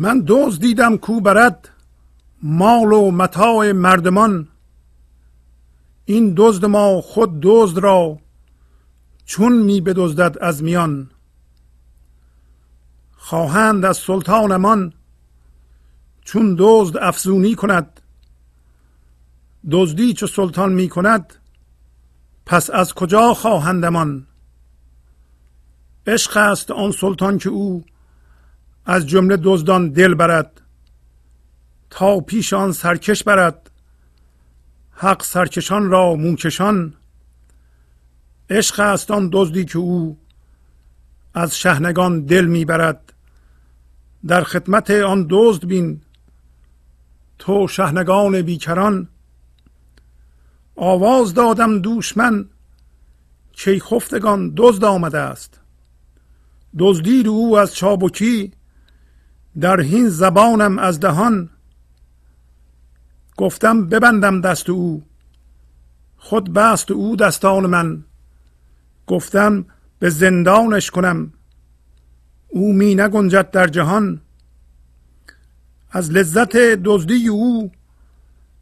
من دوز دیدم کو برد مال و متاع مردمان، این دزد ما خود دزد را چون می بدزدد از میان. خواهند از سلطانمان چون دزد افزونی کند، دزدی چو سلطان می کند پس از کجا خواهندمان. عشق است آن سلطان که او از جمله دزدان دل برد، تا پیش آن سرکش برد حق سرکشان را موکشان. عشق است آن دزدی که او از شحنگان دل میبرد، در خدمت آن دزد بین تو شحنگان بیکران. آواز دادم دوشمن که خفتگان دزد آمده است، دزدی رو او از چابکی در هین زبانم از دهان. گفتم ببندم دست او خود بست او دستان من، گفتم به زندانش کنم او می نگنجد در جهان. از لذت دزدی او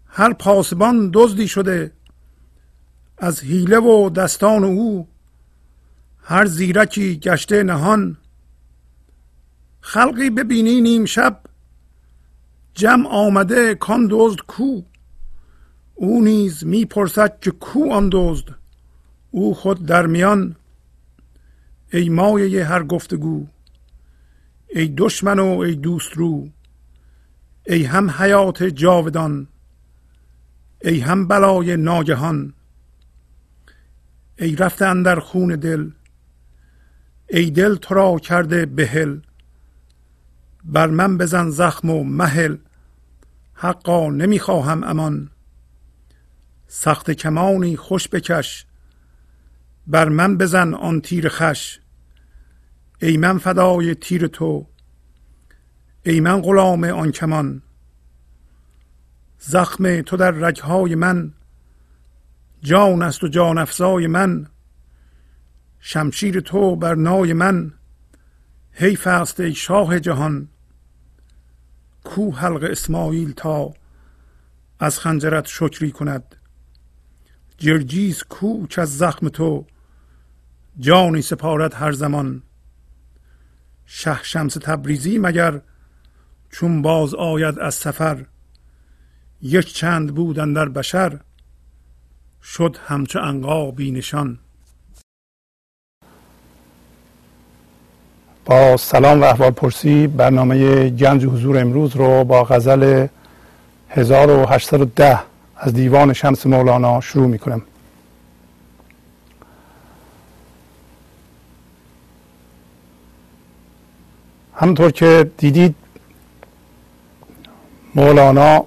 هر پاسبان دزدی شده، از حیله و دستان او هر زیرکی گشته نهان. خلقی ببینی نیم شب جمع آمده کان دزد کو، او نیز میپرسد که کو آن دزد او خود در میان. ای مایه هر گفتگو ای دشمن و ای دوست رو، ای هم حیات جاودان ای هم بلای ناگهان. ای رفته اندر خون دل ای دل تو را کرده بهل، بر من بزن زخم و مهل حقا نمیخواهم امان. سخت کمانی خوش بکش بر من بزن آن تیر خش، ای من فدای تیر تو ای من غلام آن کمان. زخم تو در رگهای من جان است و جان افزای من، شمشیر تو بر نای من حیف است ای شاه جهان. کو حلق اسماعیل تا از خنجرت شکری کند، جرجیس کو چه از زخم تو جانی سپارد هر زمان. شه شمس تبریزی مگر چون باز آید از سفر، یک چند بود اندر بشر شد همچو عنقا بی نشان. با سلام و احوال پرسی برنامه گنج حضور امروز رو با غزل 1810 از دیوان شمس مولانا شروع می کنم. همطور که دیدید مولانا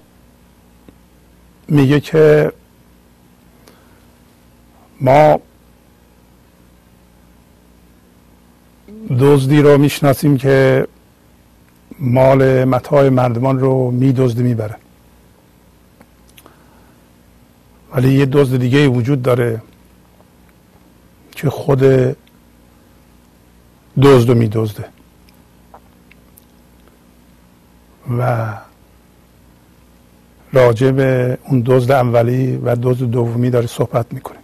میگه که ما دزدی رو میشناسیم که مال متاع مردمان رو میدزده میبره، ولی یه دزد دیگه وجود داره که خود دزد رو میدزده و راجع به اون دزد اولی و دزد دومی داره صحبت میکنه.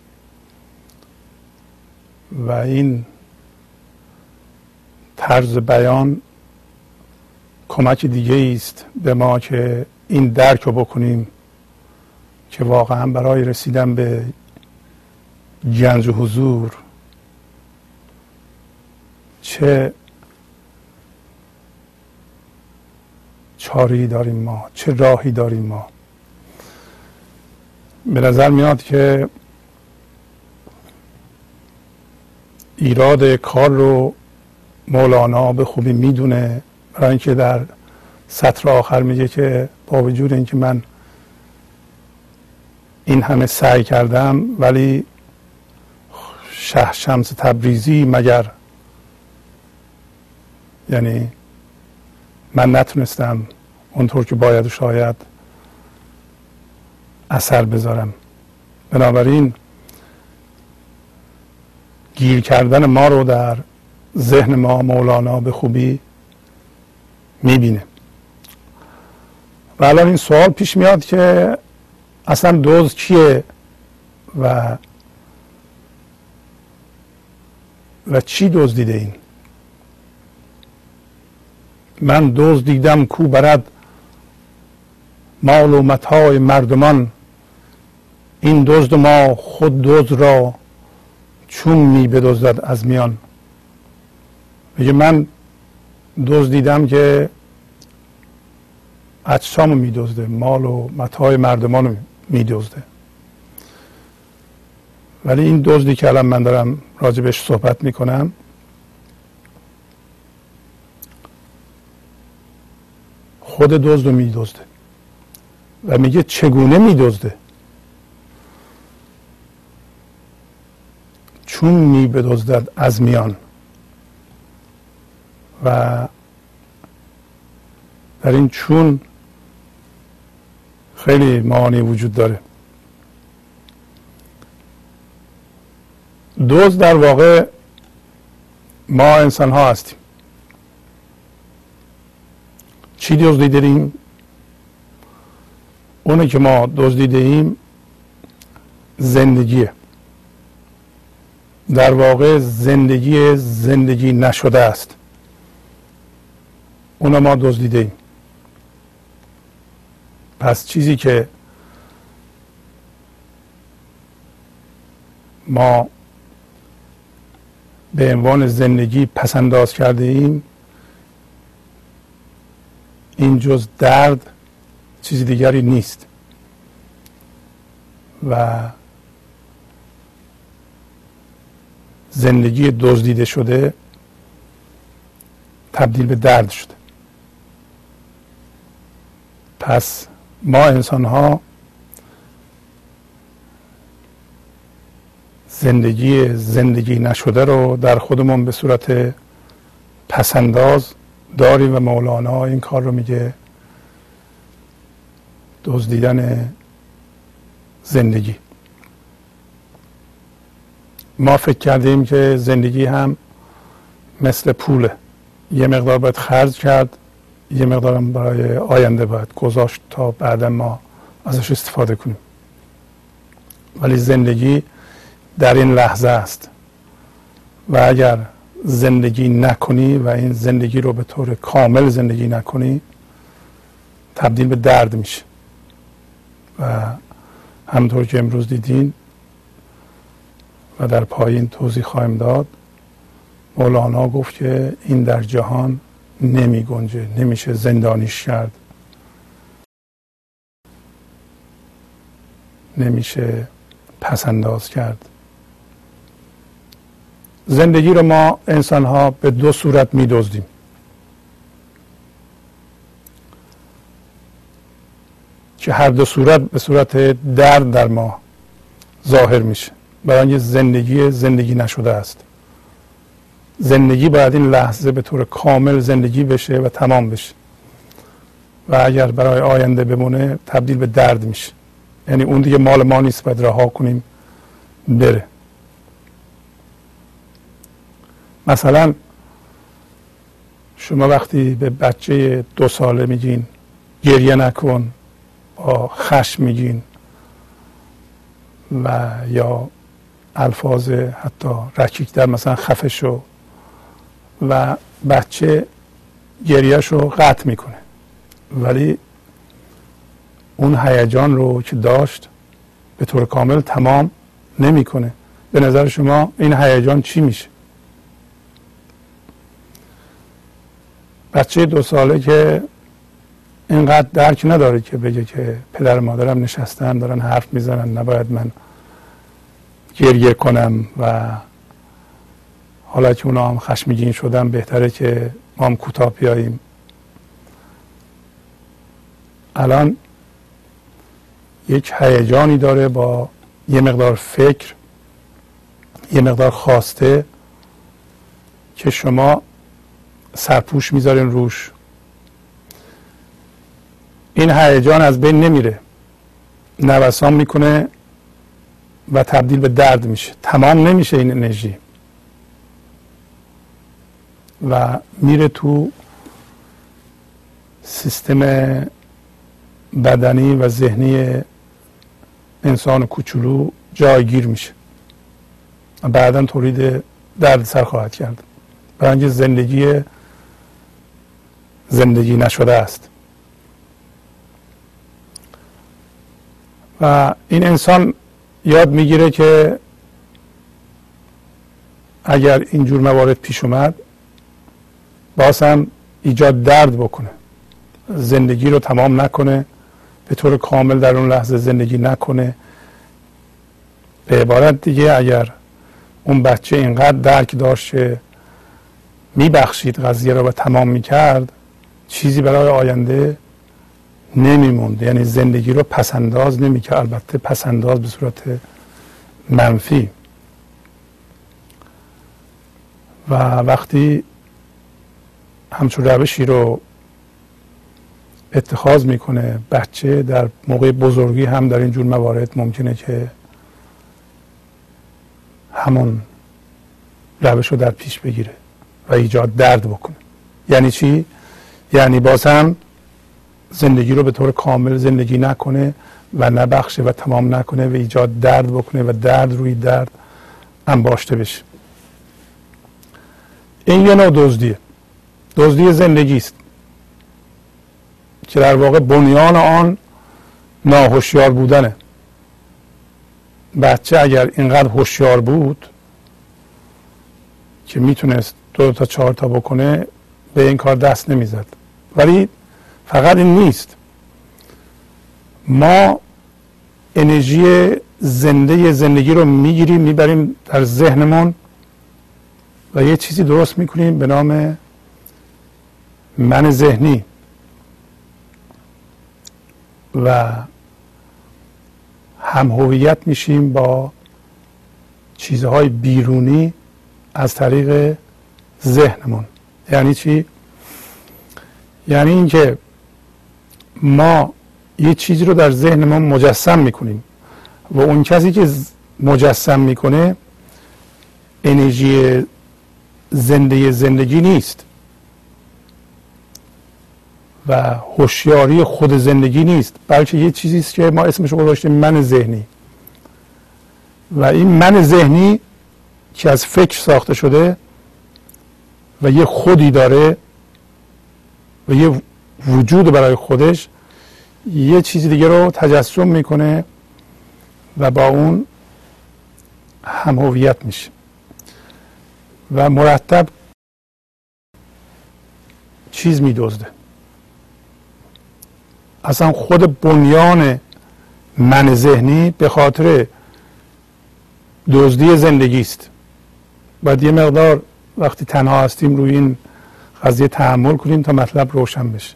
و این طرز بیان کمک دیگه است به ما که این درک رو بکنیم که واقعا برای رسیدن به گنج حضور چه چاری داریم ما، چه راهی داریم ما. به نظر میاد که ایراد کار رو مولانا به خوبی میدونه، برای اینکه در سطر آخر میگه که با وجود اینکه من این همه سعی کردم ولی شه شمس تبریزی مگر، یعنی من نتونستم اونطور که باید و شاید اثر بذارم. بنابراین گیر کردن ما رو در ذهن ما مولانا به خوبی میبینه. و الان این سوال پیش میاد که اصلا دزد کیه و چی دزدیده این؟ من دزدیدم کو برد مال و متاع مردمان، این دزد ما خود دزد را چون می بدزدد از میان. میگه من دزدیدم که اجسام رو می دزده، مال و متاع مردمان رو می دزده. ولی این دزدی که الان من دارم راجبش صحبت می کنم، خود دزد رو می دزده و میگه چگونه می دزده؟ چون می بدزدد از میان. و در این چون خیلی معانی وجود داره. دزد در واقع ما انسان ها هستیم. چی دزدیده ایم؟ اونی که ما دزدیده ایم زندگیه. در واقع زندگی نشده است. اونو ما دزدیده ایم. پس چیزی که ما به عنوان زندگی پسنداز کرده ایم، این جز درد چیز دیگری نیست. و زندگی دزدیده شده تبدیل به درد شده. پس ما انسان ها زندگی نشده رو در خودمون به صورت پسنداز داریم و مولانا این کار رو میگه دزدیدن زندگی. ما فکر کردیم که زندگی هم مثل پوله، یه مقدار باید خرج کرد، یه مقدارم برای آینده باید گذاشت تا بعدا ما ازش استفاده کنیم. ولی زندگی در این لحظه است و اگر زندگی نکنی و این زندگی رو به طور کامل زندگی نکنی، تبدیل به درد میشه. و همونطور که امروز دیدین و در پایین توضیح خواهیم داد، مولانا گفت که این در جهان نمی گنجه، نمیشه زندانیش کرد، نمیشه پسنداز کرد. زندگی رو ما انسان ها به دو صورت می دزدیم. که هر دو صورت به صورت درد در ما ظاهر میشه. برای اینکه زندگی نشده است. زندگی باید این لحظه به طور کامل زندگی بشه و تمام بشه. و اگر برای آینده بمونه تبدیل به درد میشه. یعنی اون دیگه مال ما نیست، باید رها کنیم بره. مثلا شما وقتی به بچه 2 ساله میگین گریه نکن، با خشم میگین و یا الفاظ حتی رکیک‌تر، مثلا خفه شو، و بچه گریه‌اش رو قطع میکنه، ولی اون هیجان رو که داشت به طور کامل تمام نمیکنه. به نظر شما این هیجان چی میشه؟ بچه 2 ساله که اینقدر درک نداره که بگه که پدر مادرم نشستن دارن حرف میزنن، نباید من گریه کنم و حالا که اونا هم خشمگین شدن بهتره که ما هم کوتاه بیاییم. الان یک هیجانی داره با یه مقدار فکر، یه مقدار خواسته که شما سرپوش میذارین روش. این هیجان از بین نمیره، نوسان میکنه و تبدیل به درد میشه. تمام نمیشه این انرژی و میره تو سیستم بدنی و ذهنی انسان کوچولو جایگیر میشه، بعداً تولید دردسر خواهد کرد، برای اینکه زندگی نشده است. و این انسان یاد میگیره که اگر اینجور موارد پیش اومد باز هم ایجاد درد بکنه، زندگی رو تمام نکنه، به طور کامل در اون لحظه زندگی نکنه. به عبارت دیگه اگر اون بچه اینقدر درک داشت که میبخشید قضیه رو و تمام میکرد، چیزی برای آینده نمیموند، یعنی زندگی رو پسنداز نمیکرد، البته پسنداز به صورت منفی. و وقتی همچون روشی رو اتخاذ میکنه بچه، در موقع بزرگی هم در این جور موارد ممکنه که همون روش رو در پیش بگیره و ایجاد درد بکنه. یعنی چی؟ یعنی باز هم زندگی رو به طور کامل زندگی نکنه و نبخشه و تمام نکنه و ایجاد درد بکنه و درد روی درد انباشته بشه. این یه نوع دزدیه، دزدی زندگی است که در واقع بنیان آن ناهوشیار بودنه. بچه اگر اینقدر هوشیار بود که میتونست 2 تا 4 تا بکنه به این کار دست نمیزد. ولی فقط این نیست، ما انرژی زنده زندگی رو میگیریم میبریم در ذهنمون و یه چیزی درست میکنیم به نام من ذهنی، و هم هویت میشیم با چیزهای بیرونی از طریق ذهنمون. یعنی چی؟ یعنی اینکه ما یه چیزی رو در ذهنمون مجسم میکنیم و اون کسی که مجسم میکنه انرژی زنده زندگی نیست و هوشیاری خود زندگی نیست، بلکه یه چیزی است که ما اسمش رو گذاشتیم من ذهنی. و این من ذهنی که از فکر ساخته شده و یه خودی داره و یه وجود برای خودش، یه چیزی دیگه رو تجسم میکنه و با اون هم هویت میشه و مرتب چیز میدزده. اصلا خود بنیان من ذهنی به خاطر دزدی زندگی است. باید یه مقدار وقتی تنها هستیم روی این قضیه تحمل کنیم تا مطلب روشن بشه.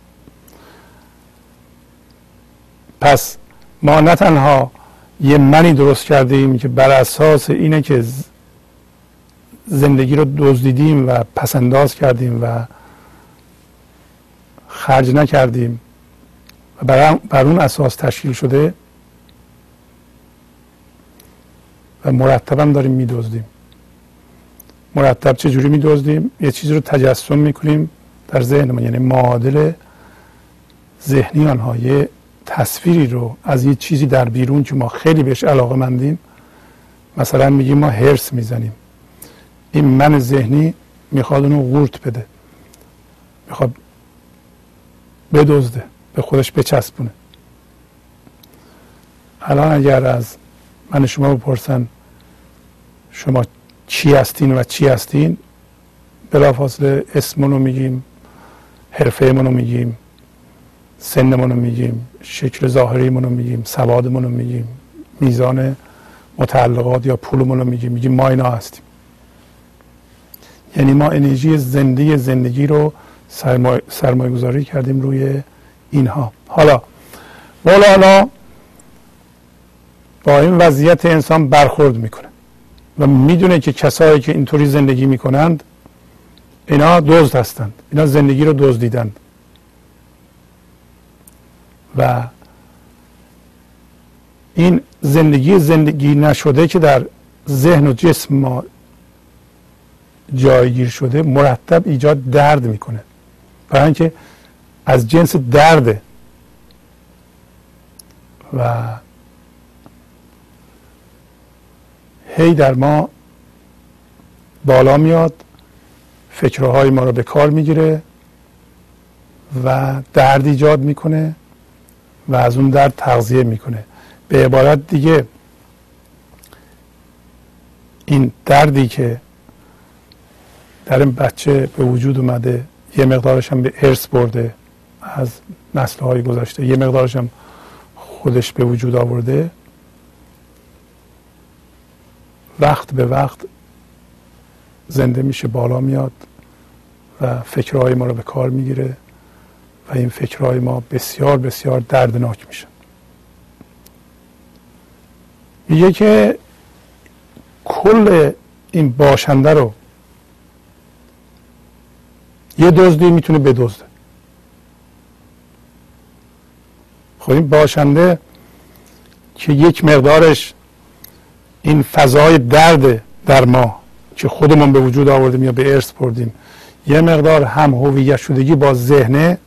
پس ما نه تنها یه منی درست کردیم که بر اساس اینه که زندگی رو دزدیدیم و پسنداز کردیم و خرج نکردیم و بر اون اساس تشکیل شده و مرتب هم داریم میدزدیم. مرتب چجوری میدزدیم؟ یه چیزی رو تجسم میکنیم در ذهنمون، یعنی معادل ذهنی آنها، یه تصویری رو از یه چیزی در بیرون که ما خیلی بهش علاقه مندیم، مثلا میگیم ما هرس میزنیم، این من ذهنی میخواد اونو قورت بده، میخواد بدزده، به خودش بچسبونه. الان اگر از من شما بپرسن شما چی هستین و چی هستین، بلافاصله اسمونو میگیم، حرفه‌مونو میگیم، سنمونو میگیم، شکل ظاهریمونو میگیم، سوادمونو میگیم، میزان متعلقات یا پولمونو میگیم، میگیم ما اینا هستیم. یعنی ما انرژی زنده زندگی رو سرمایه‌گذاری کردیم روی اینها. حالا مولانا با این وضعیت انسان برخورد میکنه و میدونه که کسایی که اینطوری زندگی میکنند اینا دزد هستند، اینا زندگی رو دزدیدند. و این زندگی نشده که در ذهن و جسم ما جایگیر شده مرتب ایجاد درد میکنه، برای اینکه از جنس درده. و هی در ما بالا میاد، فکرهای ما رو به کار میگیره و درد ایجاد میکنه و از اون درد تغذیه میکنه. به عبارت دیگه این دردی که در این بچه به وجود اومده، یه مقدارش هم به ارث برده از نسل‌های گذشته، یه مقدارش هم خودش به وجود آورده، وقت به وقت زنده میشه، بالا میاد و فکرهای ما رو به کار میگیره و این فکرهای ما بسیار بسیار دردناک میشن. میگه که کل این باشنده رو یه دزدی میتونه بدزده. خب این باشنده که یک مقدارش این فضای درد در ما که خودمون به وجود آوردیم یا به ارث بردیم، یه مقدار هم هویت شدگی با ذهنه،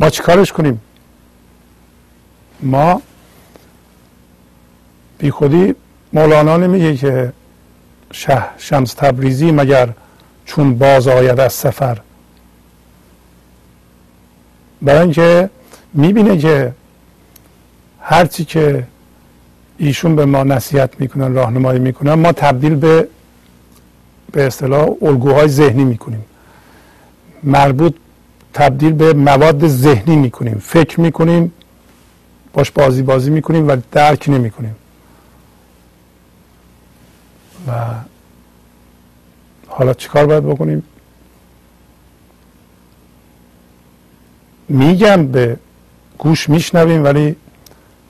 ما چیکارش کنیم؟ ما بی خودی مولانا نمیگه که شمس تبریزی مگر چون باز آید از سفر، برای اینکه میبینه که هرچی که ایشون به ما نصیحت میکنن، راهنمایی میکنن، ما تبدیل به اصطلاح الگوهای ذهنی میکنیم، تبدیل به مواد ذهنی میکنیم، فکر میکنیم، باش بازی میکنیم و درک نمیکنیم. و حالا چیکار باید بکنیم؟ میگم به گوش میشنویم ولی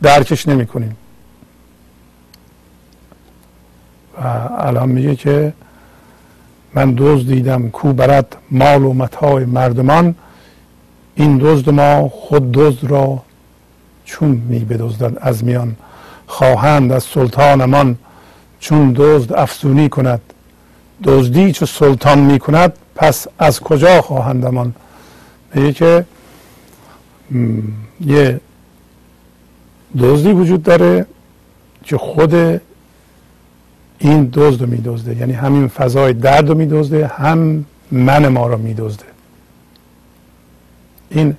درکش نمیکنیم. و الان میگه که من دزد دیدم کو برد مال و متاع مردمان، این دزد ما خود دزد را چون میبدزدد از میان، خواهند از سلطانمان چون دزد افزونی کند، دزدی چو سلطان میکند پس از کجا خواهندمان. میگه که یه دزدی وجود داره که خود این دزد رو میدزده، یعنی همین فضای درد رو میدزده، هم من ما رو میدزده. این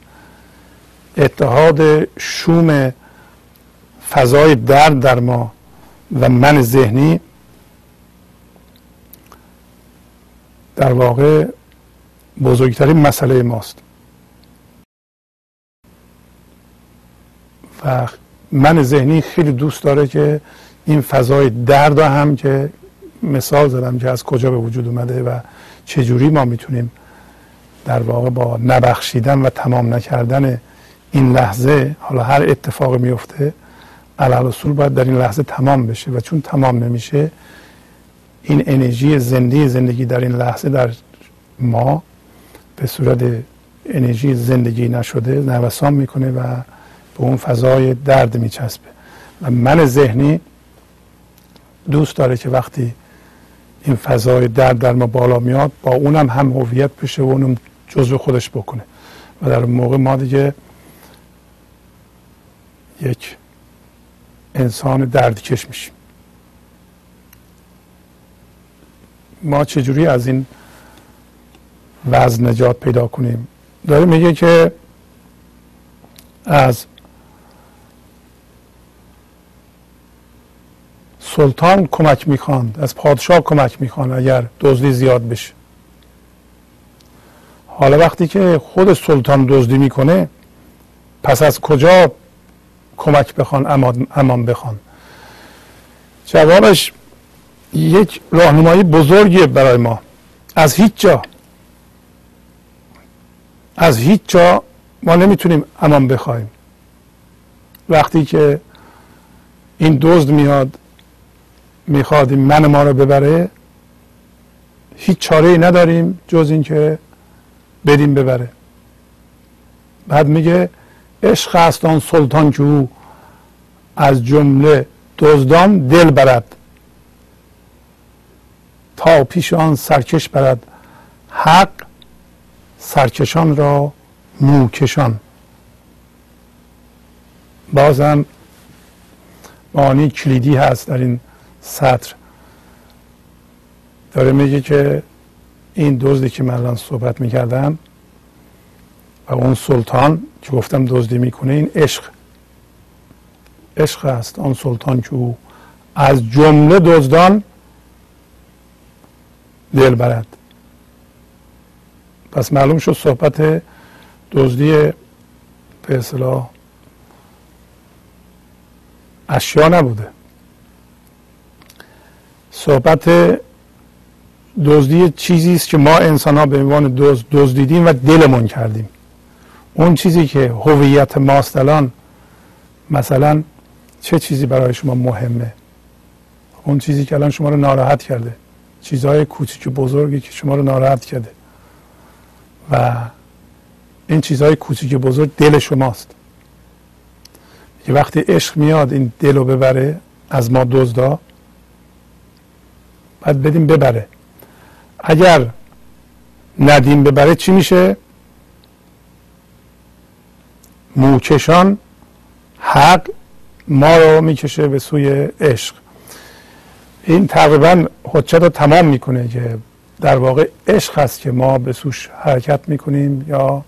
اتحاد شوم فضای درد در ما و من ذهنی در واقع بزرگترین مسئله ماست و من ذهنی خیلی دوست داره که این فضای درد هم که مثال زدم که از کجا به وجود اومده و چجوری ما میتونیم در واقع با نبخشیدن و تمام نکردن این لحظه، حالا هر اتفاقی میفته علی‌الاصول باید در این لحظه تمام بشه و چون تمام نمیشه، این انرژی زندگی در این لحظه در ما به صورت انرژی زندگی نشده نوسان میکنه و به اون فضای درد میچسبه. و من ذهنی دوست داره که وقتی این فضای درد در ما بالا میاد، با اونم هم هویت بشه و اونم جزو خودش بکنه و در موقع ما دیگه یک انسان دردکش میشیم. ما چجوری از این وزن نجات پیدا کنیم؟ داره میگه که از سلطان کمک میخواند، از پادشاه کمک میخواند اگر دزدی زیاد بشه. حالا وقتی که خود سلطان دزدی میکنه، پس از کجا کمک بخوان، امان بخوان؟ جوابش یک راهنمایی بزرگیه برای ما. از هیچ جا ما نمیتونیم امان بخوایم. وقتی که این دزد میاد میخواد من ما رو ببره، هیچ چاره‌ای نداریم جز این که بدیم ببره. بعد میگه عشق است آن سلطان که او از جمله دزدان دل برد، تا پیش آن سرکش برد حق سرکشان را موکشان. بازم معانی کلیدی هست در این سطر. داره میگه که این دزدی که من الان صحبت میکردم و اون سلطان که گفتم دزدی میکنه، این عشق است. آن سلطان که او از جمله دزدان دل برد. پس معلوم شد صحبت دزدی به اصطلاح اشیا نبوده، صحبت دزدی چیزی است که ما انسان ها به عنوان دزد دزدیدیم و دلمون کردیم. اون چیزی که هویت ماست الان، مثلا چه چیزی برای شما مهمه؟ اون چیزی که الان شما رو ناراحت کرده، چیزهای کوچیک و بزرگی که شما رو ناراحت کرده و این چیزهای کوچیک و بزرگ دل شماست. یه وقتی عشق میاد این دل رو ببره از ما دزدا، بعد بدیم ببره. اگر ندیم ببره چی میشه؟ موکشان حق ما رو میکشه به سوی عشق. این تقریبا حجت رو تمام میکنه که در واقع عشق هست که ما به سوش حرکت میکنیم، یا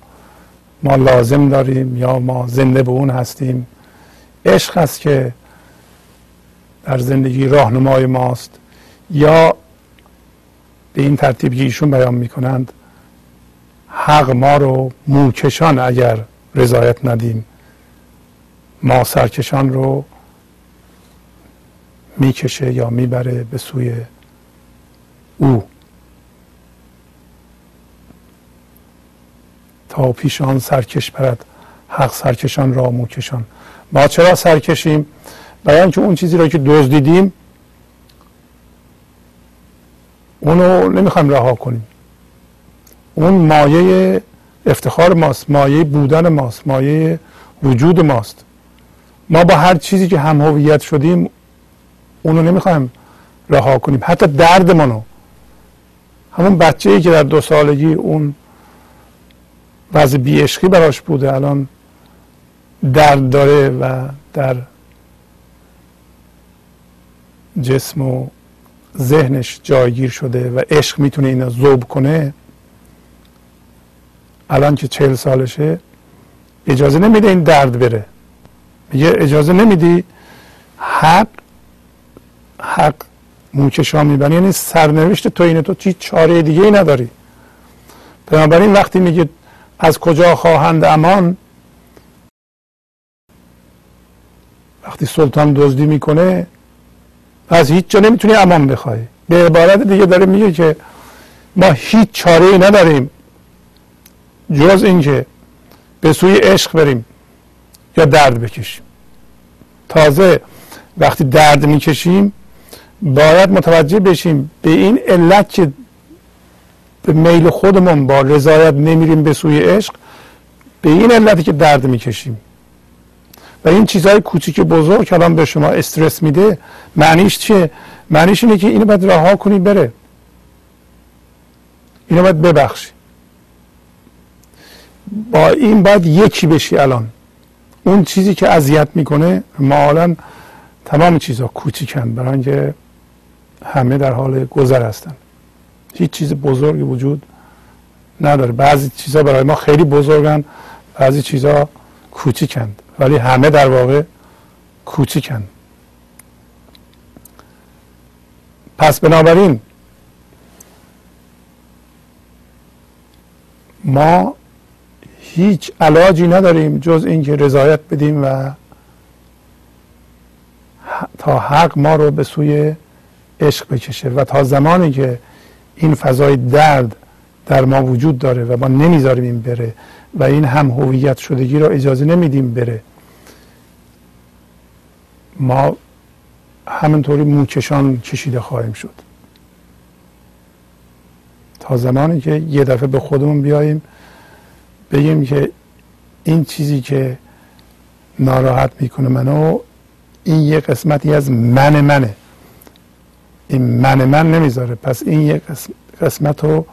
ما لازم داریم، یا ما زنده به اون هستیم. عشق هست که در زندگی راهنمای ماست، یا به این ترتیب که ایشون بیان میکنند حق ما رو موکشان اگر رضایت ندیم، ما سرکشان رو میکشه یا میبره به سوی او. تا پیش آن سرکش برد حق سرکشان را موکشان. ما چرا سرکشیم؟ بیان که اون چیزی را که دزدیدیم اونو نمیخوایم رها کنیم. اون مایه افتخار ماست، مایه بودن ماست، مایه وجود ماست. ما با هر چیزی که هم هویت شدیم اونو نمیخوایم رها کنیم، حتی دردمونو. همون بچه‌ای که در 2 سالگی اون وضع بی‌عشقی براش بوده الان درد داره و در جسم و ذهنش جایگیر شده و عشق میتونه اینو ذوب کنه، الان که 40 سالشه اجازه نمیده این درد بره. میگه اجازه نمیدی، حق موکشا میبنی، یعنی سرنوشت تو اینه، تو چی چاره دیگه ای نداری. بنابراین وقتی میگه از کجا خواهند امان، وقتی سلطان دزدی میکنه از هیچ جا نمیتونی امان بخوای. به عبارت دیگه داره میگه که ما هیچ چاره ای نداریم جز اینکه به سوی عشق بریم یا درد بکشیم. تازه وقتی درد میکشیم باید متوجه بشیم به این علت که به میل خودمون با رضایت نمیریم به سوی عشق، به این علتی که درد میکشیم. و این چیزهای کوچیک بزرگ که الان به شما استرس میده معنیش چیه؟ معنیش اینه که اینو باید رها کنی بره، اینو باید ببخشی، با این باید یکی بشی. الان اون چیزی که اذیت میکنه، ما الان تمام چیزها کوچیکن برای اینکه همه در حال گذر هستن، هیچ چیز بزرگی وجود نداره. بعضی چیزها برای ما خیلی بزرگن، بعضی چیزها کوچیکند، ولی همه در واقع کوچیکند. پس بنابراین ما هیچ علاجی نداریم جز اینکه رضایت بدیم و تا حق ما رو به سوی عشق بکشه. و تا زمانی که این فضای درد در ما وجود داره و ما نمیذاریم این بره و این هم هویت شدگی را اجازه نمیدیم بره، ما همینطوری موکشان کشیده خواهیم شد. تا زمانی که یه دفعه به خودمون بیاییم بگیم که این چیزی که ناراحت میکنه منو، این یه قسمتی از منه، این من نمیذاره، پس این یه قسمت رو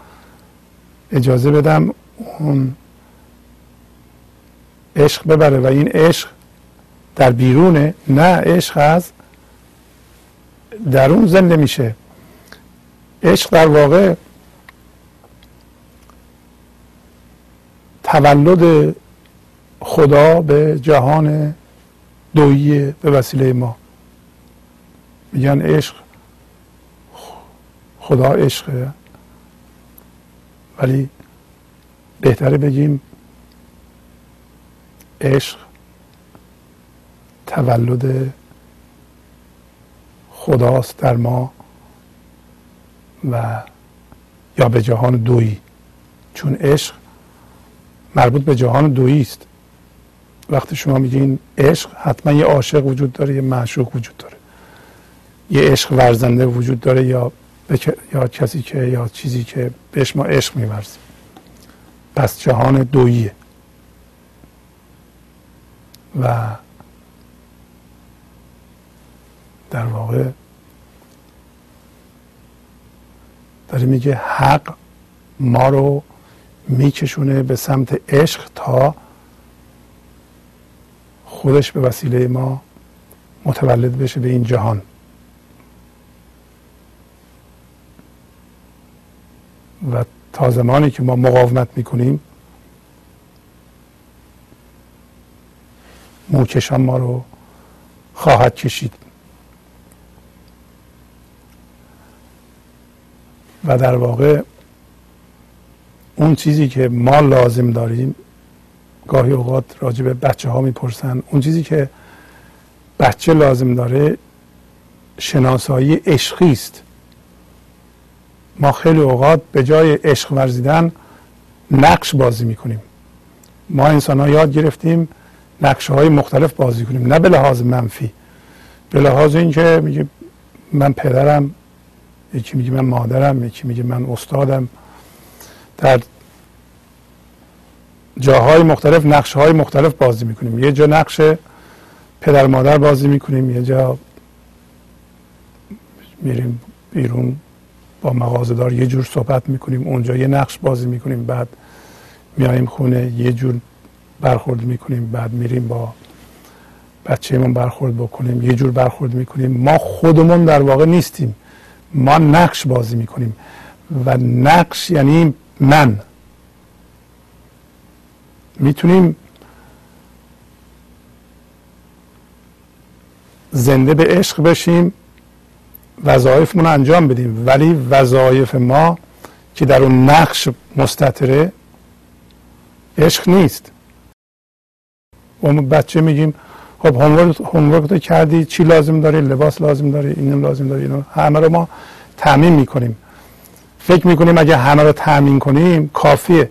اجازه بدم اون عشق ببره. و این عشق در بیرونه، نه عشق از درون زنده میشه. عشق در واقع تولد خدا به جهان دویی به وسیله ما. میگن عشق، خدا عشقه، ولی بهتره بگیم عشق تولد خداست در ما و یا به جهان دویی، چون عشق مربوط به جهان دویی است. وقتی شما میگین عشق، حتما یه عاشق وجود داره، یه معشوق وجود داره، یه عشق ورزنده وجود داره، یا کسی که یا چیزی که بهش ما عشق می‌ورزیم. پس جهان دوییه و در واقع داره میگه حق ما رو میکشونه به سمت عشق تا خودش به وسیله ما متولد بشه به این جهان. و تا زمانی که ما مقاومت میکنیم، موکشان ما رو خواهد کشید. و در واقع اون چیزی که ما لازم داریم، گاهی اوقات راجع به بچه ها میپرسن، اون چیزی که بچه لازم داره شناسایی عشقی است. ما خیلی اوقات به جای عشق ورزیدن نقش بازی میکنیم. ما انسان ها یاد گرفتیم نقش های مختلف بازی کنیم، نه به لحاظ منفی، به لحاظ این که میگه من پدرم، یکی میگه من مادرم، یکی میگه من استادم. در جاهای مختلف نقش های مختلف بازی میکنیم. یه جا نقش پدر مادر بازی میکنیم، یه جا میریم بیرون با مغازه‌دار یه جور صحبت میکنیم، اونجا یه نقش بازی میکنیم، بعد میایم خونه یه جور برخورد میکنیم، بعد میریم با بچه‌مون برخورد بکنیم یه جور برخورد میکنیم. ما خودمون در واقع نیستیم، ما نقش بازی میکنیم. و نقش یعنی من. میتونیم زنده به عشق بشیم، وظایفمون رو انجام بدیم، ولی وظایف ما که در اون نقش مستتره عشق نیست. و ما بچه میگیم خب هومورک رو کردی، چی لازم داری، لباس لازم داری، اینم لازم داری، اینم. همه رو ما تامین میکنیم، فکر میکنیم اگه همه رو تامین کنیم کافیه.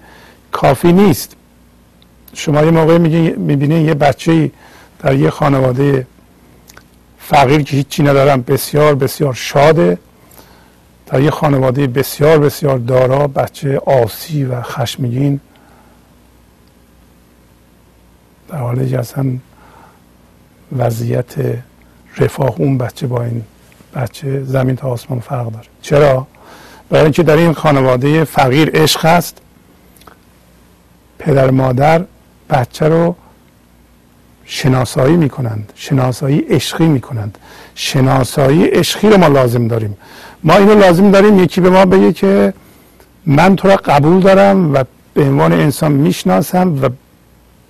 کافی نیست. شما یه موقع میبینید یه بچه‌ای در یه خانواده فقیر که هیچی ندارن بسیار بسیار شاده، در یه خانواده بسیار بسیار دارا بچه آسی و خشمگین، در حالی که اصلا وضعیت رفاه اون بچه با این بچه زمین تا آسمان فرق داره. چرا؟ برای اینکه در این خانواده فقیر عشق هست. پدر مادر بچه رو شناسایی میکنند، شناسایی عشقی میکنند. شناسایی عشقی رو ما لازم داریم. ما اینو لازم داریم یکی به ما بگه که من تو را قبول دارم و به عنوان انسان میشناسم، و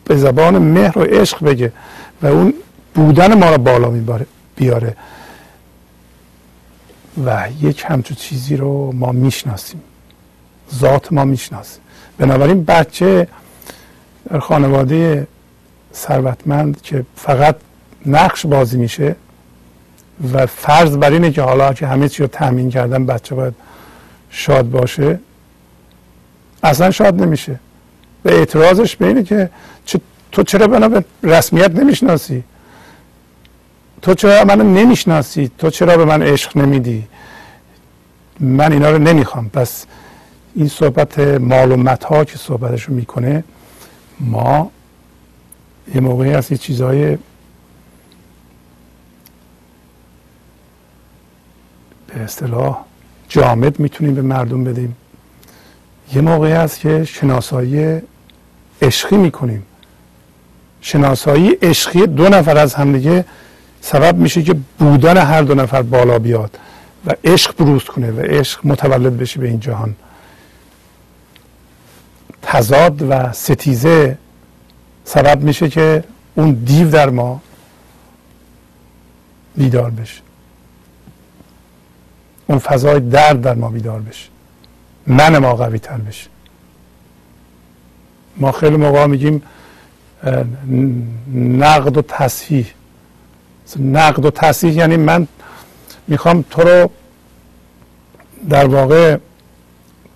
به زبان مهر و عشق بگه و اون بودن ما را بالا بیاره. و یک همچون چیزی رو ما میشناسیم، ذات ما میشناسیم. بنابراین بچه در خانواده ثروتمند که فقط نقش بازی میشه و فرض بر اینه که حالا که همه چی رو تامین کردن بچه باید شاد باشه، اصلا شاد نمیشه. به اعتراضش به اینه که تو چرا منو به رسمیت نمیشناسی؟ تو چرا منو نمیشناسی؟ تو چرا به من عشق نمیدی؟ من اینا رو نمیخوام. پس این صحبت مال و متاع که صحبتشو میکنه، ما یه موقعی هست چیزهای به اصطلاح جامد میتونیم به مردم بدیم، یه موقعی هست که شناسایی عشقی میکنیم. شناسایی عشقی دو نفر از همدیگه سبب میشه که بودن هر دو نفر بالا بیاد و عشق بروز کنه و عشق متولد بشه به این جهان. تضاد و ستیزه سبب میشه که اون دیو در ما بیدار بشه، اون فضای درد در ما بیدار بشه، من ما قوی تر بشه. ما خیلی موقع میگیم نقد و تصحیح. نقد و تصحیح یعنی من میخوام تو رو در واقع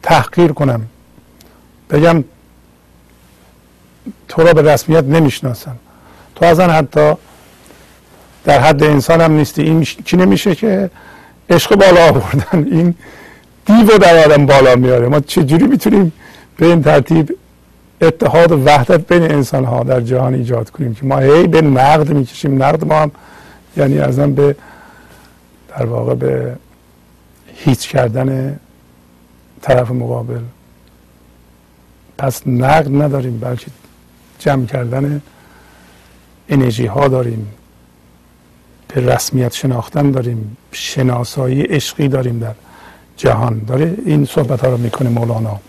تحقیر کنم، بگم تو رو به رسمیت نمیشناسم، تو ازن حتی در حد انسان هم نیستی. این چی نمیشه که عشق بالا آوردن، این دیو در آدم بالا میاره. ما چجوری میتونیم به این ترتیب اتحاد و وحدت بین انسان ها در جهان ایجاد کنیم که ما هی به نقد میکشیم؟ نقد ما هم یعنی ازن به در واقع به هیچ کردن طرف مقابل. پس نقد نداریم، بلکه جمع کردن انرژی ها داریم، به رسمیت شناختن داریم، شناسایی عشقی داریم در جهان. داره این صحبت ها رو میکنه مولانا.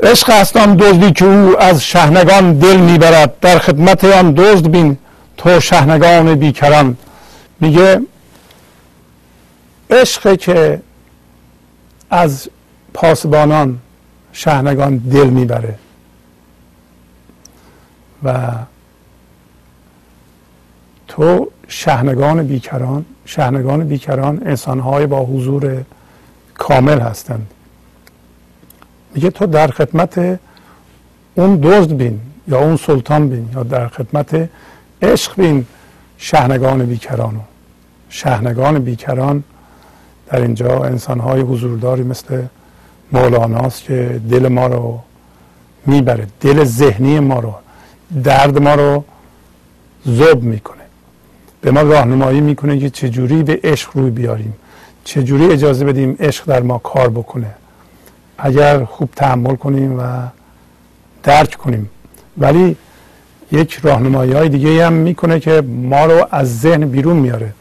عشق است آن دزدی که او از شحنگان دل میبرد، در خدمت آن دزد بین تو شحنگان بیکران. میگه عشقی که از پاسبانان شحنگان دل میبره و تو شحنگان بیکران. شحنگان بیکران انسان‌های با حضور کامل هستند. میگه تو در خدمت اون دزد بین یا اون سلطان بین یا در خدمت عشق بین شحنگان بیکرانو. شحنگان بیکران در اینجا انسان‌های حضورداری مثل مولاناست که دل ما رو میبره، دل ذهنی ما رو، درد ما رو ذوب میکنه، به ما راهنمایی میکنه که چجوری به عشق روی بیاریم، چجوری اجازه بدیم عشق در ما کار بکنه اگر خوب تحمل کنیم و درک کنیم. ولی یک راهنمایی های دیگه هم میکنه که ما رو از ذهن بیرون میاره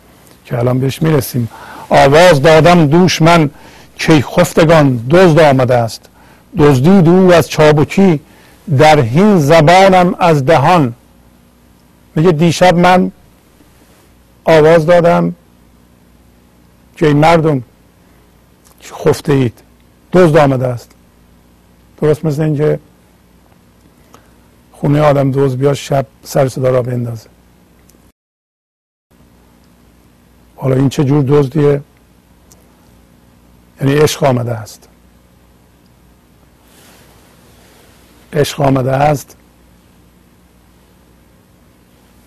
که الان بهش میرسیم. آواز دادم دوش من کی خفتگان دزد آمده است، دزدید او از چابکی در هین زبانم از دهان. میگه دیشب من آواز دادم که ای مردم خفته اید، دزد آمده است. درست مثل این که خونه آدم دزد بیا شب سر صدا را بندازه. حالا این چه جور دزدیه؟ یعنی عشق آمده است، عشق آمده است.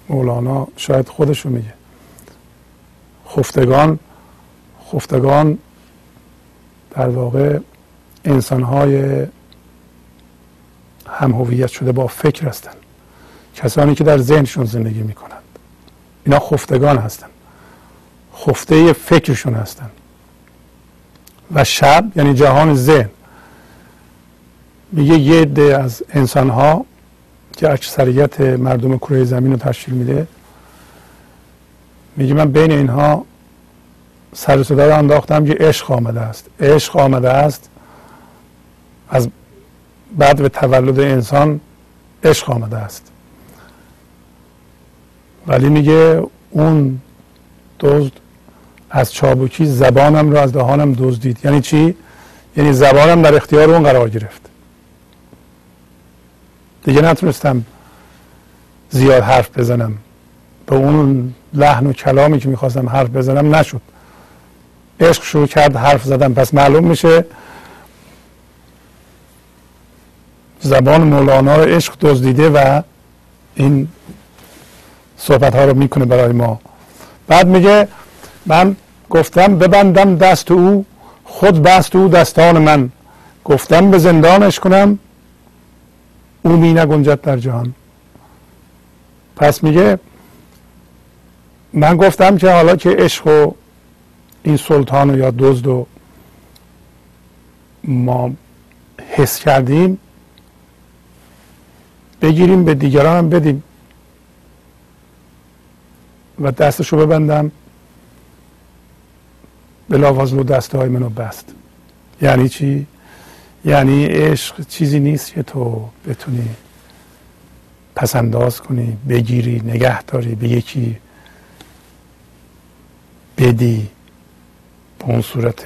مولانا شاید خودشو میگه خفتگان. خفتگان در واقع انسان‌های هم هویت شده با فکر هستند، کسانی که در ذهنشون زندگی میکنند. اینا خفتگان هستند، خفته فکرشون هستند. و شب یعنی جهان ذهن. میگه یه عده از انسان‌ها که اکثریت مردم کره زمین رو تشکیل میده، میگه من بین اینها سر صدا رو انداختم که عشق آمده است. عشق آمده است، از بعد به تولد انسان عشق آمده است. ولی میگه اون دزد از چابکی زبانم رو از دهانم دزدید. یعنی چی؟ یعنی زبانم در اختیار اون قرار گرفت، دیگه نتونستم زیاد حرف بزنم، به اون لحن و کلامی که میخواستم حرف بزنم نشد، عشق شروع کرد حرف زدم. پس معلوم میشه زبان مولانا رو عشق دزدیده و این صحبت ها رو میکنه برای ما. بعد میگه من گفتم ببندم دست او، خود بست او دستان من، گفتم به زندانش کنم، او می نگنجد در جهان. پس میگه من گفتم که حالا که عشق و این سلطان و یا دزد و ما حس کردیم، بگیریم به دیگران هم بدیم. و دستشو ببندم، بلاوازلو دستهای منو بست. یعنی چی؟ یعنی عشق چیزی نیست که تو بتونی پسنداز کنی، بگیری، نگه داری، به یکی بدی. به اون صورت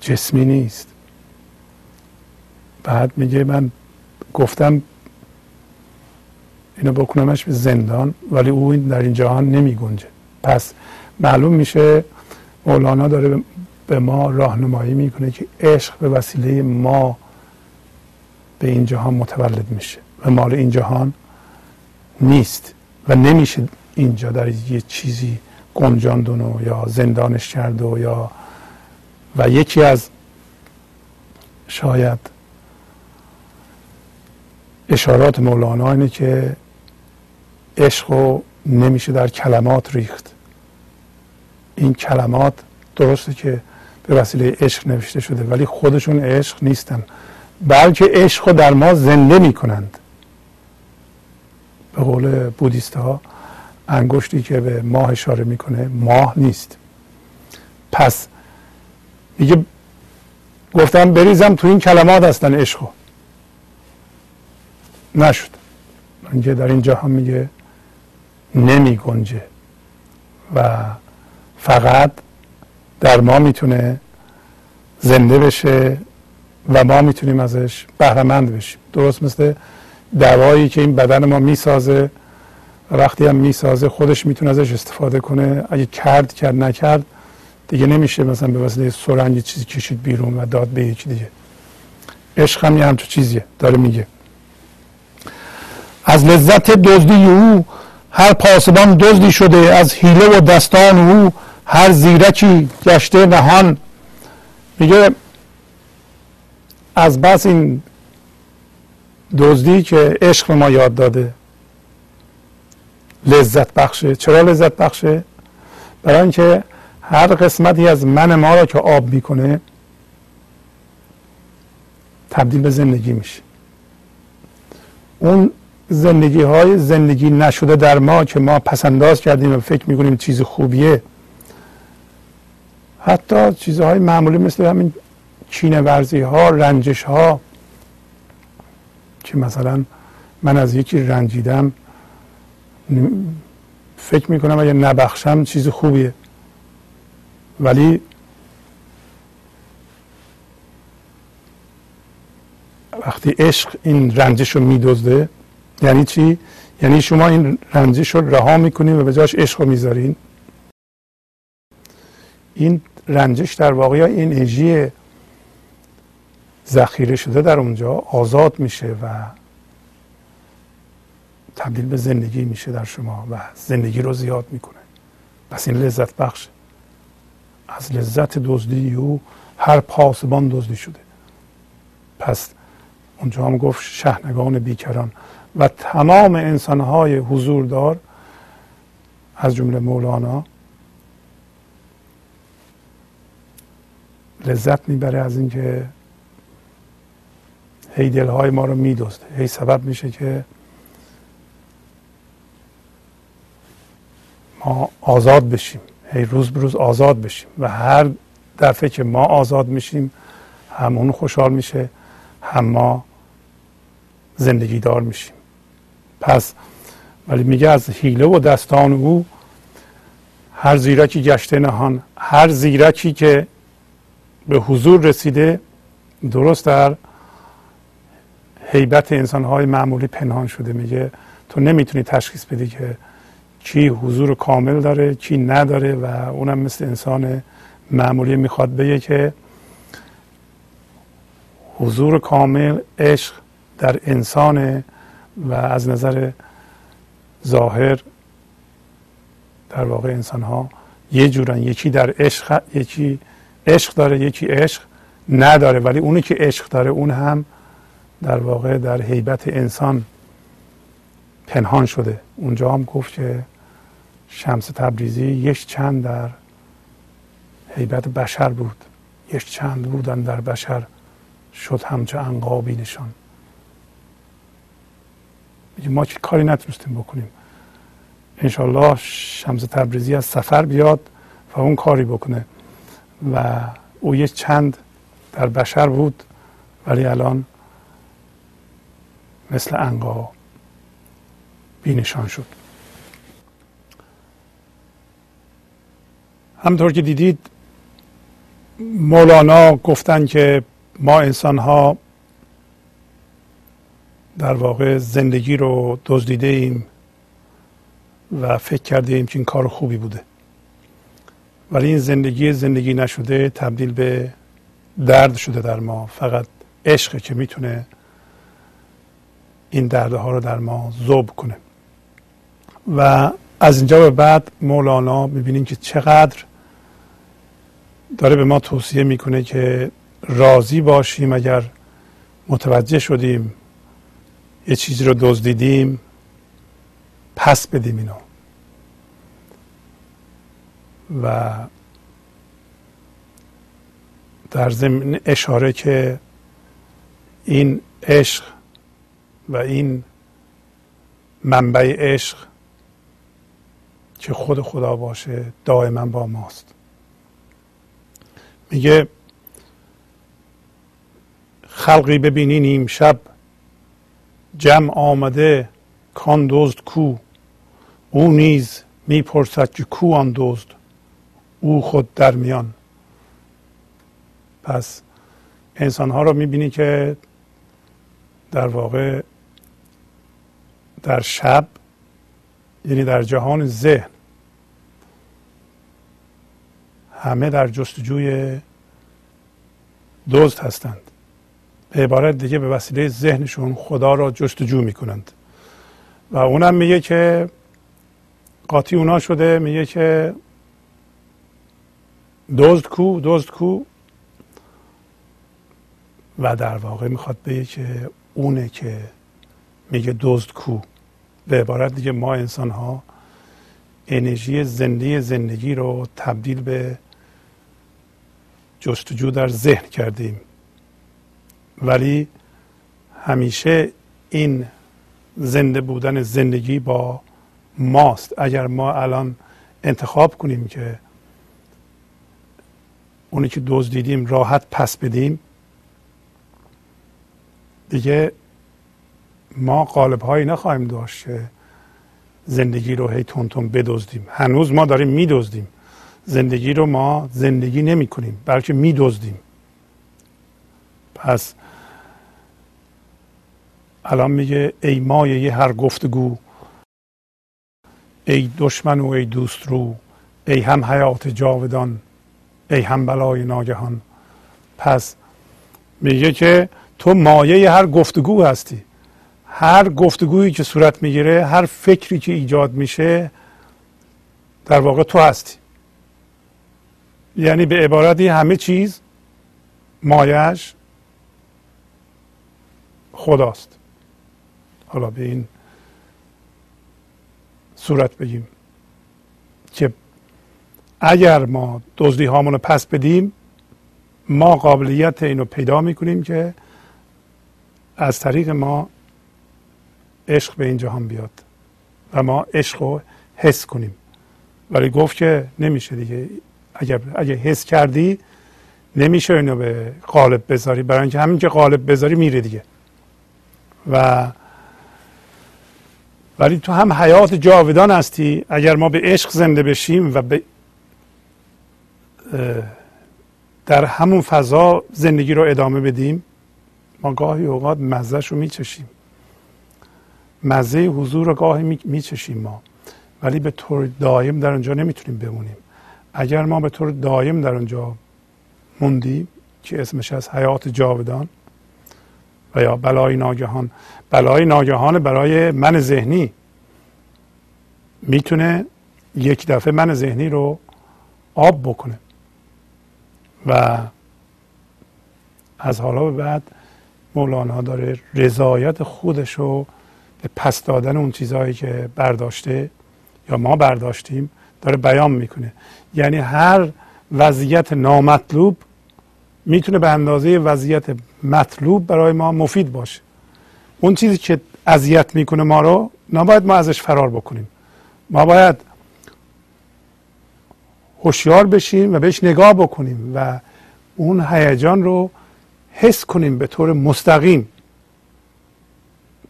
جسمی نیست. بعد میگه من گفتم اینو بکنمش به زندان، ولی او در این جهان نمی گنجه. پس معلوم میشه مولانا داره به ما راهنمایی میکنه که عشق به وسیله ما به این جهان متولد میشه و مال این جهان نیست و نمیشه اینجا در یه چیزی گنجاندن و یا زندانش کرد و یا و یکی از شاید اشارات مولانا اینه که عشق رو نمیشه در کلمات ریخت. این کلمات درسته که به وسیله عشق نوشته شده ولی خودشون عشق نیستن، بلکه عشق رو در ما زنده میکنند. به قول بودیست‌ها انگشتی که به ماه اشاره میکنه ماه نیست. پس میگه گفتم بریزم تو این کلمات هستن عشق رو، نشد. اینکه در این جهان میگه نمی گنجه و فقط در ما میتونه زنده بشه و ما میتونیم ازش بهره مند بشیم. درست مثل دوایی که این بدن ما میسازه و وقتی هم میسازه خودش میتونه ازش استفاده کنه. اگه کرد نکرد دیگه نمیشه مثلا به وسیله سرنگ چیزی کشید بیرون و داد به یکی دیگه. عشق هم یه همچون چیزیه. داره میگه از لذت دزدی او هر پاسبان دزدی شده، از حیله و دستان او هر زیرکی گشته نهان. میگه از بس این دزدی که عشق ما یاد داده لذت بخشه. چرا لذت بخشه؟ برای اینکه هر قسمتی از من ما را که آب میکنه تبدیل به زندگی میشه. اون زندگی های زندگی نشده در ما که ما پسنداز کردیم و فکر میکنیم چیز خوبیه، حتی چیزهای معمولی مثل همین کینه ورزی ها، رنجش ها، که مثلا من از یکی رنجیدم فکر میکنم اگه نبخشم چیز خوبیه، ولی وقتی عشق این رنجش رو میدزده یعنی چی؟ یعنی شما این رنجش رو رها میکنین و به جاش عشق رو میذارین. این رنجش در واقع این انرژی ذخیره شده در اونجا آزاد میشه و تبدیل به زندگی میشه در شما و زندگی رو زیاد میکنه. پس این لذت بخشه. از لذت دزدی او هر پاسبان دزدی شده. پس اونجا هم گفت شحنگان بیکران و تمام انسانهای حضوردار از جمله مولانا لذت میبره از اینکه هی دلهای ما رو میدزده، هی سبب میشه که ما آزاد بشیم، هی روز به روز آزاد بشیم و هر دفعه که ما آزاد میشیم هم اون خوشحال میشه هم ما زندگی دار میشیم. پس ولی میگه از حیله و دستان او هر زیرکی گشته نهان. هر زیرکی که به حضور رسیده درست در هیبت انسانهای معمولی پنهان شده. میگه تو نمیتونی تشخیص بدی که کی حضور کامل داره کی نداره و اونم مثل انسان معمولی میخواد بگه که حضور کامل عشق در انسانه و از نظر ظاهر در واقع انسان ها یه جورن، یکی در عشق، یکی عشق داره یکی عشق نداره، ولی اونی که عشق داره اون هم در واقع در هیبت انسان پنهان شده. اونجا هم گفت که شمس تبریزی یک چند در هیبت بشر بود، یک چند بودن در بشر شد همچه عنقابی نشان. ما چه کاری نتونستیم بکنیم، انشالله شمس تبریزی از سفر بیاد و اون کاری بکنه و او یه چند در بشر بود ولی الان مثل عنقا بی‌نشان شد. همطور که دیدید مولانا گفتن که ما انسان‌ها در واقع زندگی رو دزدیده ایم و فکر کرده ایم که این کار خوبی بوده، ولی این زندگی نشده، تبدیل به درد شده در ما. فقط عشقه که میتونه این دردها رو در ما ذوب کنه. و از اینجا به بعد مولانا میبینیم که چقدر داره به ما توصیه میکنه که راضی باشیم اگر متوجه شدیم یه چیزی رو دزدیدیم، پس بدیم اینو. و در ضمن اشاره که این عشق و این منبع عشق که خود خدا باشه دائما با ماست. میگه خلقی ببینی نیم شب جمع آمده کان دزد کو، او نیز میپرسد که کو آن دزد، او خود در میان. پس انسانها رو میبینی که در واقع در شب، یعنی در جهان ذهن، همه در جستجوی دزد هستند. به عبارت دیگه به وسیله ذهنشون خدا را جستجو میکنند. و اونم میگه که قاطی اونا شده، میگه که دزد کو، دزد کو. و در واقع میخواد بگه که اونه که میگه دزد کو. به عبارت دیگه ما انسان ها انرژی زندگی رو تبدیل به جستجو در ذهن کردیم، ولی همیشه این زنده بودن زندگی با ماست. اگر ما الان انتخاب کنیم که اونی که دزدیدیم راحت پس بدیم، دیگه ما قالب هایی نخواهیم داشت که زندگی رو هی تون بدزدیم. هنوز ما داریم میدزدیم، زندگی رو ما زندگی نمی کنیم بلکه میدزدیم. پس الان میگه ای مایه هر گفتگو، ای دشمن و ای دوست رو، ای هم حیات جاودان، ای هم بلای ناگهان. پس میگه که تو مایه هر گفتگو هستی. هر گفتگویی که صورت میگیره، هر فکری که ایجاد میشه، در واقع تو هستی. یعنی به عبارتی همه چیز مایه‌اش خداست. حالا به این صورت بگیم که اگر ما دزدی هامون رو پس بدیم، ما قابلیت اینو پیدا میکنیم که از طریق ما عشق به این جهان بیاد و ما عشق رو حس کنیم. ولی گفت که نمیشه دیگه، اگه حس کردی نمیشه اینو به قالب بذاری، برای اینکه همین که قالب بذاری میره دیگه. و ولی تو هم حیات جاودان هستی. اگر ما به عشق زنده بشیم و در همون فضا زندگی رو ادامه بدیم، ما گاهی اوقات مزهش رو میچشیم، مزه حضور رو گاهی میچشیم ما، ولی به طور دائم در اونجا نمیتونیم بمونیم. اگر ما به طور دائم در اونجا موندیم که اسمش از حیات جاودان و یا بلای ناگهان، بلای ناگهان برای من ذهنی میتونه یک دفعه من ذهنی رو آب بکنه. و از حالا به بعد مولانا داره رضایت خودش رو به پس دادن اون چیزهایی که برداشته یا ما برداشتیم داره بیان میکنه. یعنی هر وضعیت نامطلوب میتونه به اندازه وضعیت مطلوب برای ما مفید باشه. اون چیزی که اذیت میکنه ما رو، نباید ما ازش فرار بکنیم، ما باید هوشیار بشیم و بهش نگاه بکنیم و اون هیجان رو حس کنیم به طور مستقیم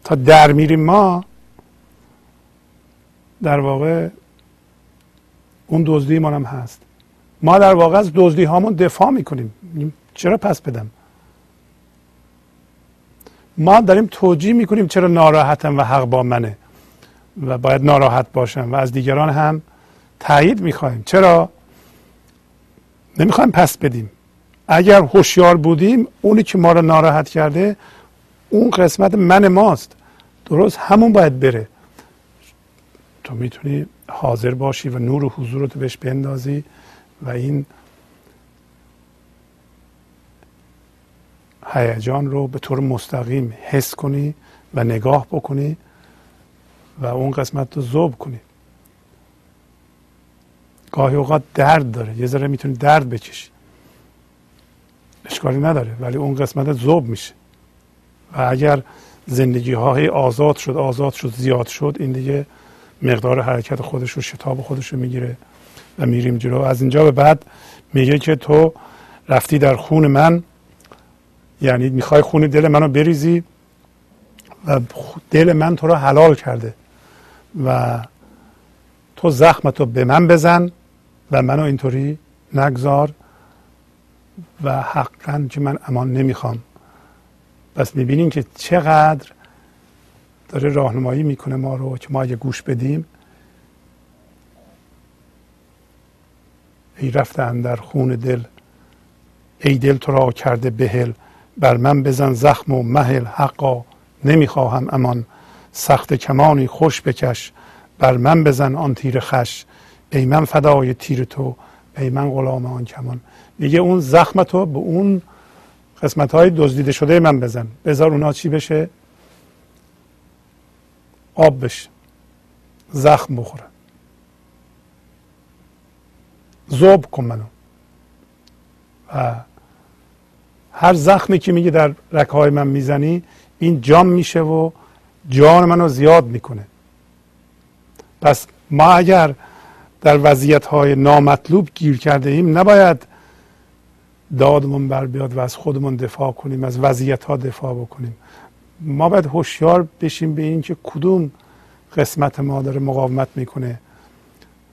تا در میریم. ما در واقع اون دزدی ما هم هست، ما در واقع از دزدی هامون دفاع میکنیم، چرا پس بدم؟ ما داریم توجیه میکنیم چرا ناراحتم و حق با منه و باید ناراحت باشم، و از دیگران هم تایید میخوایم، چرا نمیخوایم پس بدیم. اگر هوشیار بودیم اونی که ما رو ناراحت کرده اون قسمت من ماست، درست همون باید بره. تو میتونی حاضر باشی و نور و حضور رو تو بهش بندازی و این هیجان رو به طور مستقیم حس کنی و نگاه بکنی و اون قسمت رو ذوب کنی. گاهی اوقات درد داره، یه ذره میتونی درد بکشی، اشکالی نداره، ولی اون قسمت ذوب میشه. و اگر زندگی های آزاد شد زیاد شد، این دیگه مقدار حرکت خودش رو، شتاب خودش رو میگیره و میریم جلو. از اینجا به بعد میگه که تو رفتی در خون من، یعنی میخوای خون دل منو بریزی و دل من تو رو حلال کرده و تو زخمتو به من بزن و منو اینطوری نگذار و حقا که من امان نمیخوام. پس میبینیم که چقدر داره راهنمایی میکنه ما رو، که ما اگه گوش بدیم، ای رفتن در خون دل، ای دل تو را کرده بهل، بر من بزن زخم و مهل، حقا نمیخواهم امان، سخت کمانی خوش بکش، بر من بزن آن تیر خش، ای من فدای تیر تو، ای من غلام آن کمان. دیگه اون زخم تو به اون قسمت های دزدیده شده من بزن، بذار اونا چی بشه؟ آب بشه، زخم بخوره، ذوب کن منو. و هر زخمی که میگه در رکه های من میزنی، این جام میشه و جان منو زیاد میکنه. پس ما اگر در وضعیت های نامطلوب گیر کرده ایم، نباید دادمون بر بیاد و از خودمون دفاع کنیم، از وضعیت ها دفاع بکنیم. ما باید هوشیار بشیم به این که کدوم قسمت ما داره مقاومت میکنه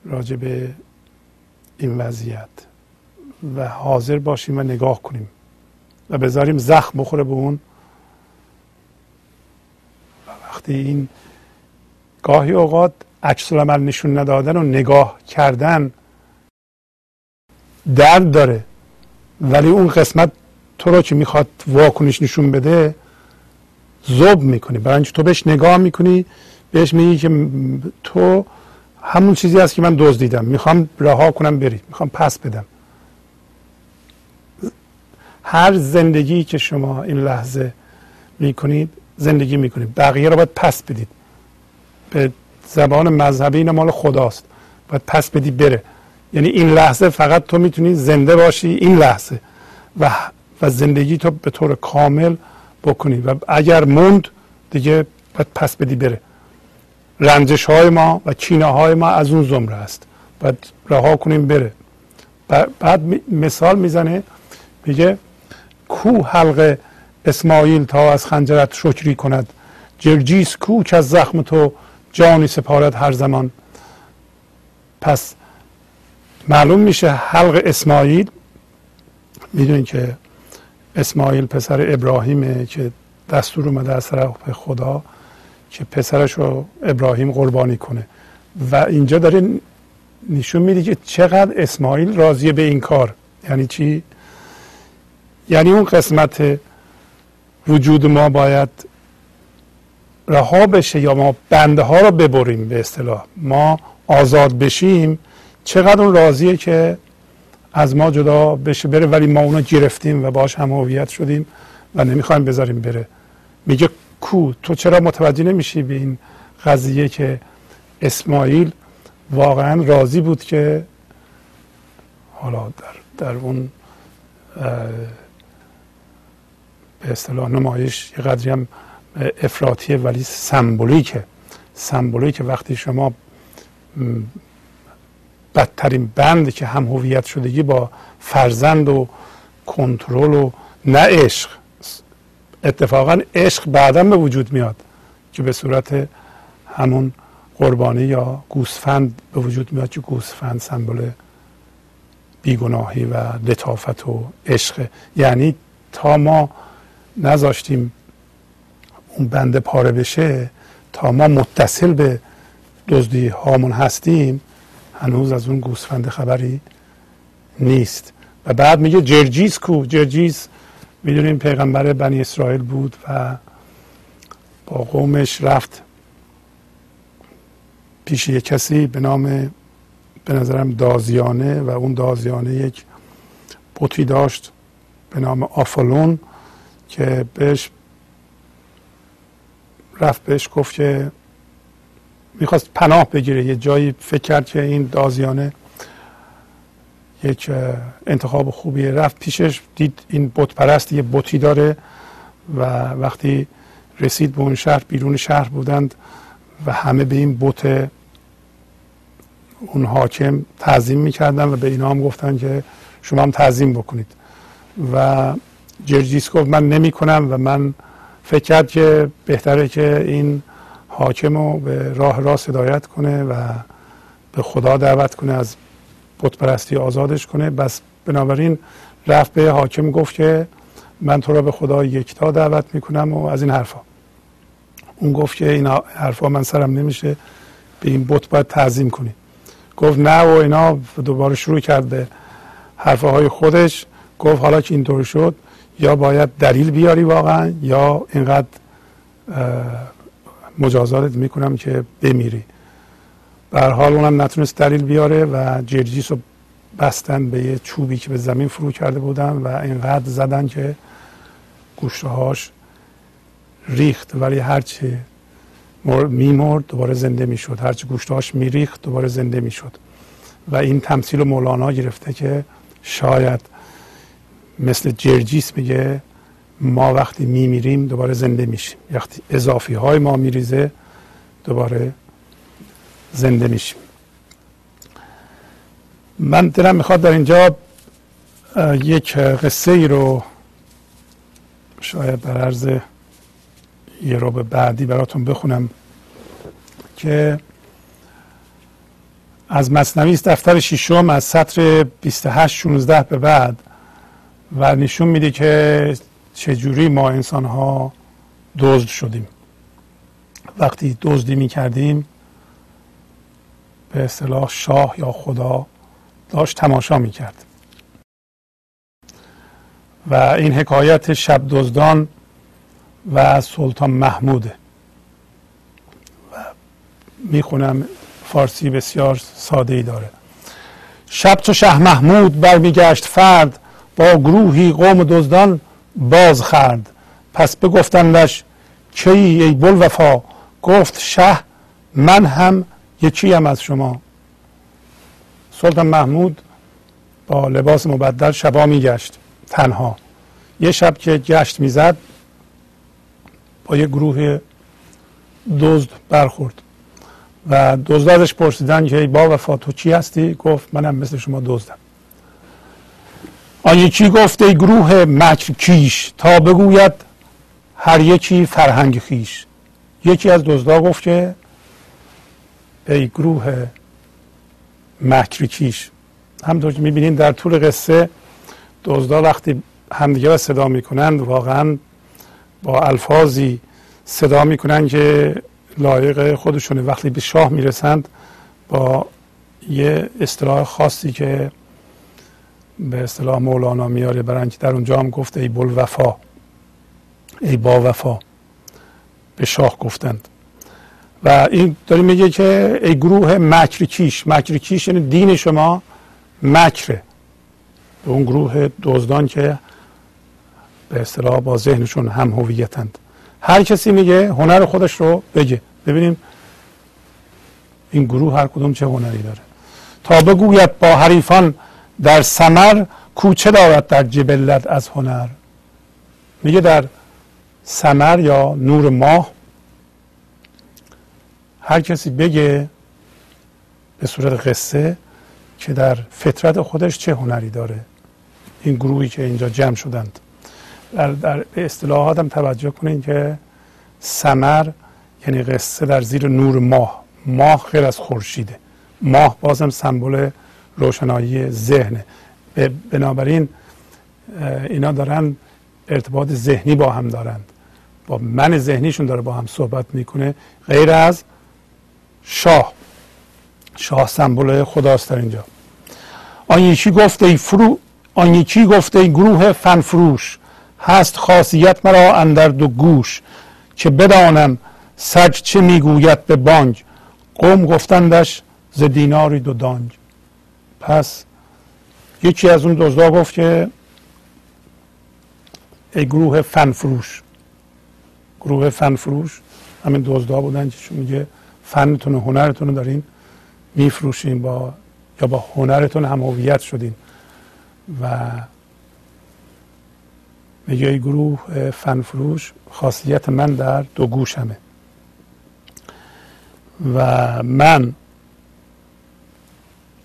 راجع به این وضعیت، و حاضر باشیم و نگاه کنیم و بذاریم زخم بخوره به اون. و وقتی این گاهی اوقات عکس العمل نشون ندادن و نگاه کردن درد داره، ولی اون قسمت تو رو که میخواد واکنش نشون بده ذوب میکنی، برای اینکه تو بهش نگاه میکنی، بهش میگی که تو همون چیزی هست که من دزدیدم، میخوام رها کنم بری، میخوام پس بدم. هر زندگی که شما این لحظه میکنید، زندگی میکنید، بقیه رو باید پس بدید. به زبان مذهبی این مال خداست، باید پس بدی بره. یعنی این لحظه فقط تو میتونی زنده باشی، این لحظه و زندگی تو به طور کامل بکنی، و اگر موند دیگه باید پس بدی بره. رنجش های ما و کینه های ما از اون زمره است، باید رها کنیم بره. بعد مثال میزنه، میگه کو حلق اسماعیل تا از خنجرت شکری کند، جرجیس کو که از زخم تو جانی سپارد هر زمان. پس معلوم میشه حلق اسماعیل، میدونین که اسماعیل پسر ابراهیمه که دستور اومده از طرف خدا که پسرش رو ابراهیم قربانی کنه، و اینجا داره نشون میده که چقدر اسماعیل راضیه به این کار. یعنی چی؟ یعنی اون قسمت وجود ما باید رها بشه، یا ما بنده ها رو ببریم، به اصطلاح ما آزاد بشیم. چقدر اون راضیه که از ما جدا بشه بره، ولی ما اونو گرفتیم و باش هم هویت شدیم و نمیخوایم بذاریم بره. میگه کو، تو چرا متوجه نمیشی به این قضیه که اسماعیل واقعا راضی بود که حالا در اون به اصطلاح نمایش یه قدری هم افراطیه، ولی سمبولیکه. وقتی شما بدترین بند که هم هویت شدگی با فرزند و کنترل و نه عشق، اتفاقا عشق بعدا به وجود میاد که به صورت همون قربانی یا گوسفند به وجود میاد که گوسفند سمبل بیگناهی و لطافت و عشق. یعنی تا ما نذاشتیم اون بنده پاره بشه، تا ما متصل به دزدی هامون هستیم، هنوز از اون گوسفند خبری نیست. و بعد میگه جرجیس کو؟ جرجیس میدونیم پیغمبر بنی اسرائیل بود و با قومش رفت پیش یک کسی به نام، به نظرم دازیانه، و اون دازیانه یک بتی داشت به نام آفالون که بهش رفت، بهش گفت که میخواست پناه بگیره یه جایی، فکر کرد که این دازیانه یک انتخاب خوبیه، رفت پیشش، دید این بت پرست یه بتی داره و وقتی رسید به اون شهر، بیرون شهر بودند و همه به این بت اون حاکم تعظیم میکردن و به اینا هم گفتن که شما هم تعظیم بکنید. و جرجیس گفت من نمی کنم و من فکر کرد که بهتره که این حاکم رو به راه راست هدایت کنه و به خدا دعوت کنه، از بت پرستی آزادش کنه. بس بنابراین رفت به حاکم گفت که من تو را به خدا یکتا دعوت میکنم و از این حرفا. اون گفت که این حرفا من سرم نمیشه، به این بت باید تعظیم کنی. گفت نه و اینا، دوباره شروع کرد به حرفهای خودش. گفت حالا که اینطور شد، یا باید دلیل بیاری واقعا، یا اینقدر مجازاتت میکنم که بمیری. به هر حال اونم نتونست دلیل بیاره و جرجیس رو بستن به یه چوبی که به زمین فرو کرده بودن و اینقدر زدن که گوشته هاش ریخت، ولی هرچی میمرد دوباره زنده میشد، هرچی گوشته هاش میریخت دوباره زنده میشد. و این تمثیل مولانا گرفته که شاید مثل جرجیس میگه ما وقتی میمیریم دوباره زنده میشیم، وقتی اضافی های ما میریزه دوباره زنده میشیم. من دلم میخواد در اینجا یک قصه ای رو شاید در عرض یه رو به بعدی براتون بخونم که از مثنوی است، دفتر ششم، از سطر 28-16 به بعد، و نشون میده که چجوری ما انسان ها دزد شدیم. وقتی دزدی میکردیم به اصطلاح شاه یا خدا داشت تماشا میکرد. و این حکایت شب دزدان و سلطان محموده و میخونم، فارسی بسیار ساده ای داره. شب چو شه محمود برمیگشت فرد، با گروهی قوم دزدان باز خورد. پس بگفتندش کی ای بوالوفا، گفت شه من هم یکیم از شما. سلطان محمود با لباس مبدل شبا میگشت تنها. یه شب که گشت میزد با یه گروه دزد برخورد و دزدا ازش پرسیدن که ای با وفا تو چی هستی؟ گفت منم مثل شما دزدم. آن یکی گفت ای گروه مکر کیش، تا بگوید هر یکی فرهنگ خیش. یکی از دزدا گفت که ای گروه مکر کیش. همونطور که میبینین در طول قصه دزدا وقتی همدیگه را صدا میکنند واقعا با الفاظی صدا میکنن که لایق خودشونه. وقتی به شاه میرسند با یه اصطلاح خاصی که به اصطلاح مولانا میاره، برن که در اونجا هم گفت ای بوالوفا، ای با وفا به شاه گفتند. و این داره میگه که ای گروه مکر کیش. مکر کیش یعنی دین شما مکره، به اون گروه دزدان که به اصطلاح با ذهنشون هم هویتند. هر کسی میگه هنر خودش رو بگه، ببینیم این گروه هر کدوم چه هنری داره. تا بگوید با حریفان در سمر، کوچه دارد در جبلت از هنر. میگه در سمر یا نور ماه هر کسی بگه به صورت قصه که در فطرت خودش چه هنری داره. این گروهی که اینجا جمع شدند در اصطلاحات هم توجه کنین که سمر یعنی قصه در زیر نور ماه، ماه غیر از خورشیده، ماه بازم سمبل روشنایی ذهنه، بنابراین اینا دارن ارتباط ذهنی با هم دارند، با من ذهنیشون داره با هم صحبت میکنه غیر از شاه. شاه سمبل خداست در اینجا. آن یکی گفت ای فرو، آن یکی گفت ای گروه فنفروش، هست خاصیت مرا اندر دو گوش، که بدانم سگ چه میگوید به بانگ، قوم گفتندش ز دیناری دو دانگ. پس یکی از اون دزدا گفت که ای گروه فنفروش، گروه فنفروش همین دزدا بودن که میگه فنتون و هنرتون رو دارین میفروشین، با یا با هنرتون هم هویت شدین، و میگه ای گروه فنفروش خاصیت من در دو گوشمه و من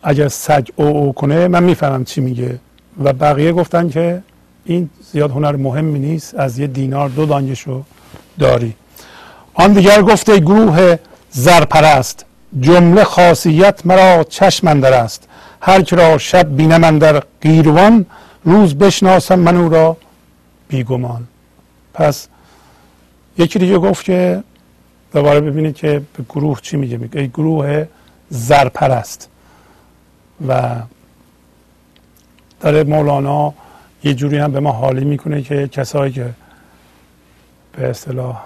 اگر سگ او او کنه من میفهمم چی میگه. و بقیه گفتن که این زیاد هنر مهمی نیست، از یه دینار دو دانگشو داری. آن دیگر گفته گروه زرپرست، جمله خاصیت مرا چشم اندر است، هر که را شب بینم اندر قیروان، روز بشناسم من او را بیگمان. پس یکی دیگه گفت که دوباره ببینید که به گروه چی میگه، میگه گروه زرپرست. و داره مولانا یه جوری هم به ما حالی میکنه که کسایی که به اصطلاح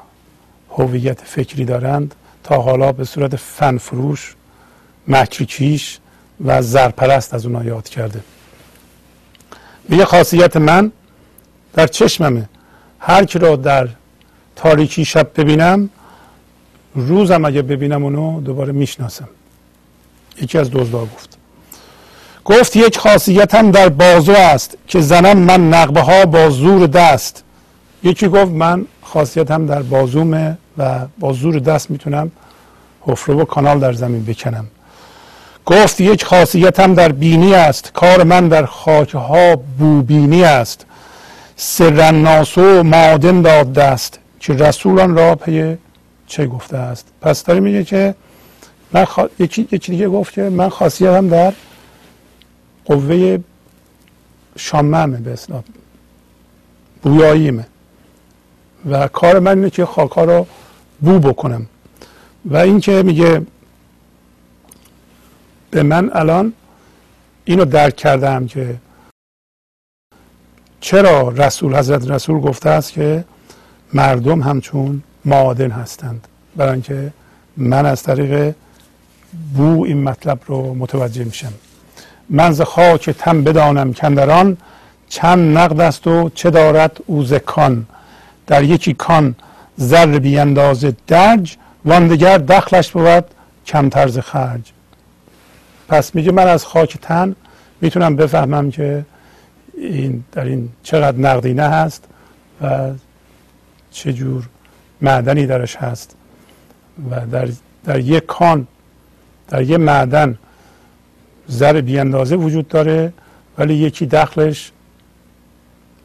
هویت فکری دارند تا حالا به صورت فنفروش، مکریکیش و زرپرست از اونها یاد کرده. میگه خاصیت من در چشممه، هر کی را در تاریکی شب ببینم، روزم اگه ببینم اونو دوباره میشناسم. یکی از دزدا گفت. گفت یک خاصیتم در بازو است، که زنم من نغمه ها با زور دست. یکی گفت من خاصیتم در بازومه و با زور دست میتونم حفره و کانال در زمین بکنم. گفت یک خاصیتم در بینی است، کار من در خاک ها بوبینی است. سر ناسو معادن داد دست، که رسولان را پی چه گفته است. پس داره میگه که من یکی دیگه گفت که من خاصیتم در قوه شاممه، به اصطلاح بویاییمه، و کار من اینه که خاک‌ها رو بو بکنم. و این که میگه به من الان اینو درک کردم که چرا حضرت رسول گفته است که مردم همچون معادن هستند، برای اینکه من از طریق بو این مطلب رو متوجه میشم. من ز خاک تن بدانم کندران، چند نقد است و چه دارد او ز کان. در یکی کان زر بی اندازه درج، وان دیگر دخلش بود کمتر ز خرج. پس میگه من از خاک تن میتونم بفهمم که این در این چقدر نقدینه هست و چه جور معدنی درش هست، و در یک کان، در یک معدن زر بی اندازه وجود داره، ولی یکی دخلش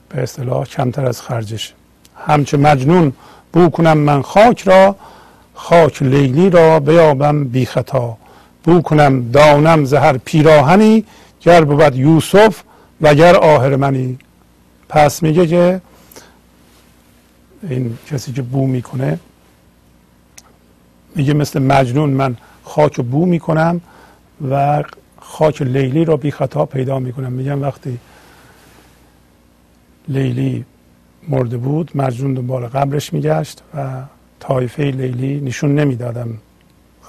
به اصطلاح کمتر از خرجش. همچه مجنون بو کنم من خاک را، خاک لیلی را بیابم بی خطا. بو کنم دانم زهر پیراهنی، گر بود یوسف وگر آهرمنی. پس میگه که این کسی که بو میکنه میگه مثل مجنون من خاک رو بو میکنم و خاک لیلی را بی خطا پیدا میکنم. میگم وقتی لیلی مرده بود مجنون دنبال قبرش میگشت و طایفه لیلی نشون نمیدادم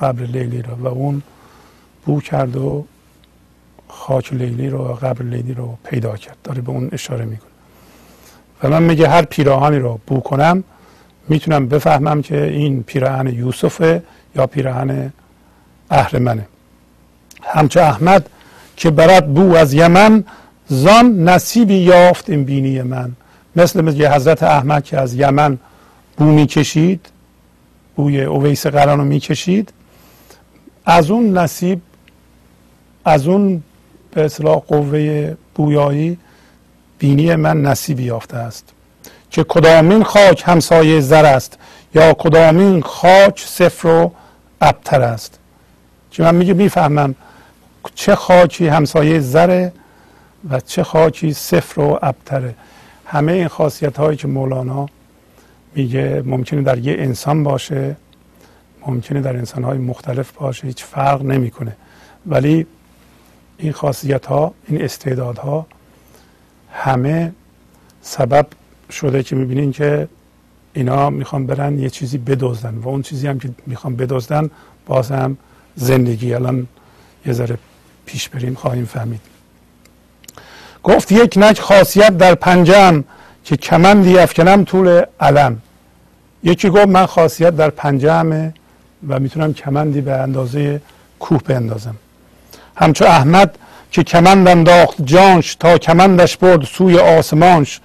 قبر لیلی را، و اون بو کرد و خاک لیلی رو و قبر لیلی رو پیدا کرد. داره به اون اشاره میکنه. و من میگه هر پیراهنی رو بو کنم میتونم بفهمم که این پیراهن یوسفه یا پیراهن اهرمنه. همچه احمد که برد بو از یمن، زان نصیبی یافت این بینی من. مثل حضرت احمد که از یمن بو میکشید، بوی اویس قران رو میکشید، از اون نصیب از اون به اصطلاح قوه بویایی بینی من نصیبی یافته است که کدامین خاک همسایه زر است یا کدامین خاک صفر و ابتر است. که من میفهمم چه خاکی همسایه زره و چه خاکی صفر و ابتره. همه این خاصیت هایی که مولانا میگه ممکنه در یه انسان باشه، ممکنه در انسان های مختلف باشه، هیچ فرق نمیکنه، ولی این خاصیت ها، این استعداد ها همه سبب شده که میبینین که اینا میخوان برن یه چیزی بدزدن و اون چیزی هم که میخوان بدزدن باز هم زندگی. الان یه ذره پیش بریم خواهیم فهمید. گفت یک نک خاصیت در پنجم که کمندی افکنم طول علم. یکی گفت من خاصیت در پنجمه و میتونم کمندی به اندازه کوه بندازم. همچو احمد که کمند انداخت جانش تا کمندش برد سوی آسمانش.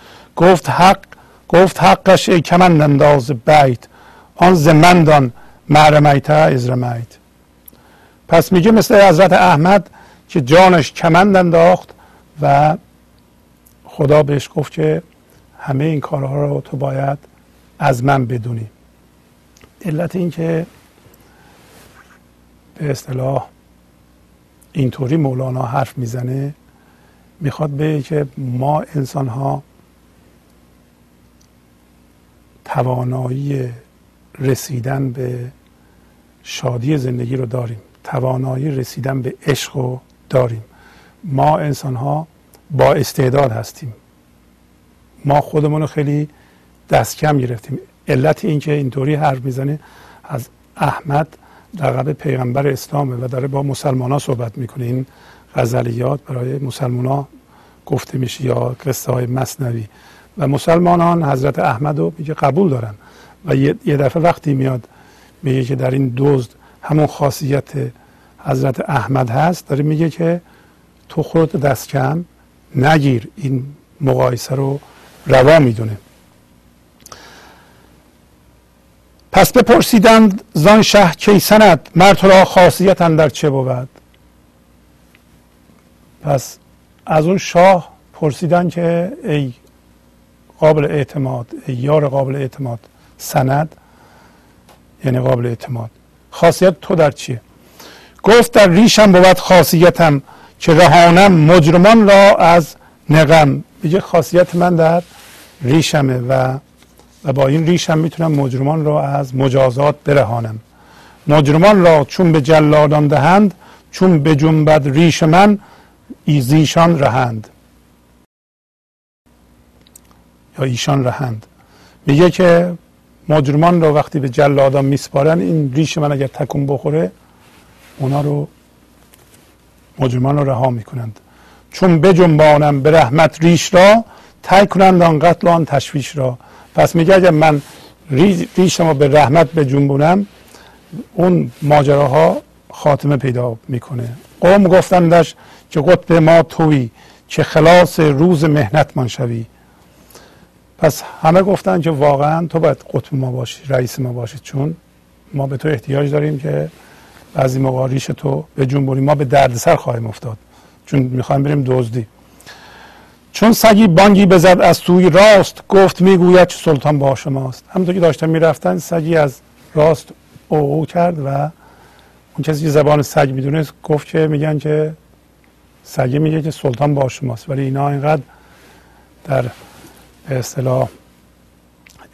گفت حقش ای کمند انداز بیت آن زمندان معرمیت از رمیت. پس میگه مثل حضرت احمد که جانش کمند انداخت و خدا بهش گفت که همه این کارها رو تو باید از من بدونی. علت این که به اصطلاح اینطوری مولانا حرف میزنه میخواد بگه که ما انسان ها توانایی رسیدن به شادی زندگی رو داریم، توانایی رسیدن به عشق رو داریم. ما انسان ها با استعداد هستیم، ما خودمون رو خیلی دست کم گرفتیم. علت این که اینطوری حرف میزنه، از احمد لقب پیغمبر اسلامه و داره با مسلمان ها صحبت میکنه. این غزلیات برای مسلمان ها گفته میشه یا قصه های مثنوی و مسلمانان حضرت احمد رو میگه قبول دارن و یه دفعه وقتی میاد میگه که در این دزد همون خاصیت حضرت احمد هست، داره میگه که تو خودت دست کم نگیر، این مقایسه رو روا میدونه. پس بپرسیدند زان شه کی سند مرد را خاصیت اندر چه بود. پس از اون شاه پرسیدن که ای قابل اعتماد، ای یار قابل اعتماد، سند یعنی قابل اعتماد، خاصیت تو در چیه؟ گفت در ریشم بود خاصیتم که رهانم مجرمان را از نقم. میگه خاصیت من در ریشمه و با این ریشم میتونم مجرمان را از مجازات برهانم. مجرمان را چون به جلادان دهند چون به جنبد ریش من ایزیشان رهند یا ایشان رهند. میگه که مجرمان را وقتی به جلادان میسپارن، این ریش من اگر تکون بخوره اونا رو مجرمان را رها میکنند. چون به جنبانم به رحمت ریش را تای کنند آن قتل آن تشویش را. پس میگه اگر من ریشم رو به رحمت بجنبونم اون ماجراها خاتمه پیدا میکنه. قوم گفتندش که قطب ما توی که خلاص روز محنتمان شوی. پس همه گفتن که واقعا تو باید قطب ما باشی، رئیس ما باشی، چون ما به تو احتیاج داریم که بعضی موقع ریش تو بجنبونیم، ما به دردسر خواهیم افتاد چون میخوایم بریم دزدی. چون سگی بانگی بزد از سوی راست گفت میگوید چه سلطان با شماست. همونطور که داشتن میرفتن سگی از راست او کرد و اون کسی که زبان سگ میدونست گفت که میگن که سگی میگه که سلطان با شماست، ولی اینا اینقدر در به اصطلاح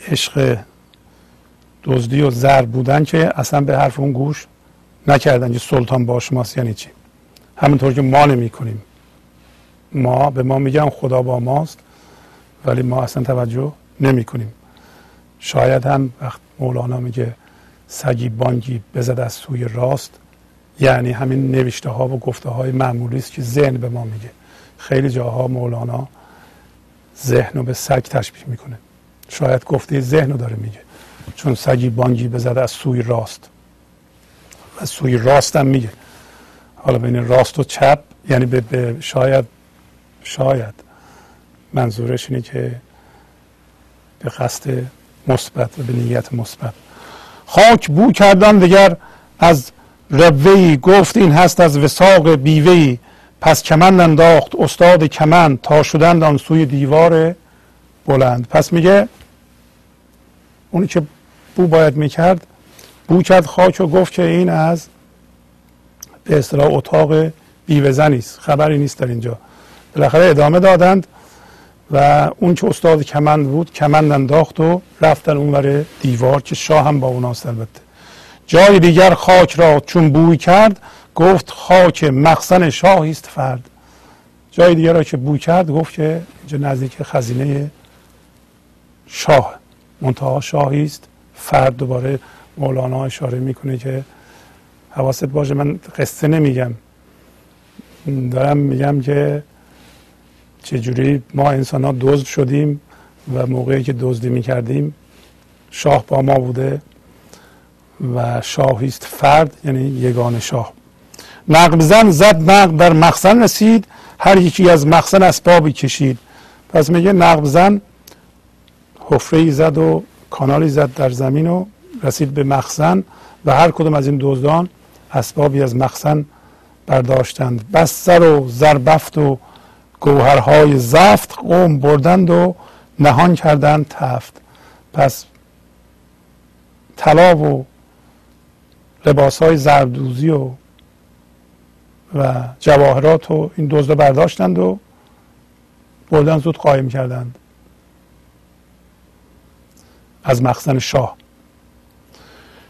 عشق دزدی و زر بودن که اصلا به حرف اون گوش نکردن که سلطان با شماست یعنی چی. همونطور که ما نمی کنیم، ما به ما میگن خدا با ماست ولی ما اصلا توجه نمی کنیم. شاید هم وقت مولانا میگه سگی بانگی بزد از سوی راست، یعنی همین نوشته ها و گفته های معمولی است که ذهن به ما میگه. خیلی جاها مولانا ذهن رو به سگ تشبیه میکنه، شاید گفته ذهن رو داره میگه، چون سگی بانگی بزد از سوی راست و سوی راست هم میگه. حالا بین راست و چپ یعنی به شاید منظورش اینه که به قصد مثبت و به نیت مثبت. خاک بو کردن دیگر از روی گفت این هست از وثاق بیوهی، پس کمند انداخت استاد کمند تا شدند آن سوی دیوار بلند. پس میگه اونی که بو باید میکرد بو کرد خاک و گفت که این از به اصطلاح اتاق بیوه زنیست، خبری نیست در اینجا. بالاخره ادامه دادند و اون که استاد کمند بود کمند انداخت و رفتن اونور دیوار که شاه هم با اوناست. البته جای دیگر خاک را چون بوی کرد گفت خاک مخزن شاهیست فرد. جای دیگر را که بوی کرد گفت که اینجا نزدیک خزینه شاه، منتها شاهیست فرد. دوباره مولانا اشاره میکنه که حواست باشه من قصه نمیگم، دارم میگم که چجوری ما انسان ها دزد شدیم و موقعی که دزدی میکردیم شاه با ما بوده و شاهیست فرد، یعنی یگان شاه. نقب زن زد نقب در مخزن رسید، هر یکی از مخزن اسبابی کشید. پس میگه نقب زن حفره‌ای زد و کانالی زد در زمین و رسید به مخزن و هر کدوم از این دزدان اسبابی از مخزن برداشتند. بس سر و زربفت و گوهرهای زفت قوم بردند و نهان کردند تفت. پس طلا و لباسهای زردوزی و جواهرات و این دزدا برداشتند و بردن زود قایم کردند از مخزن شاه.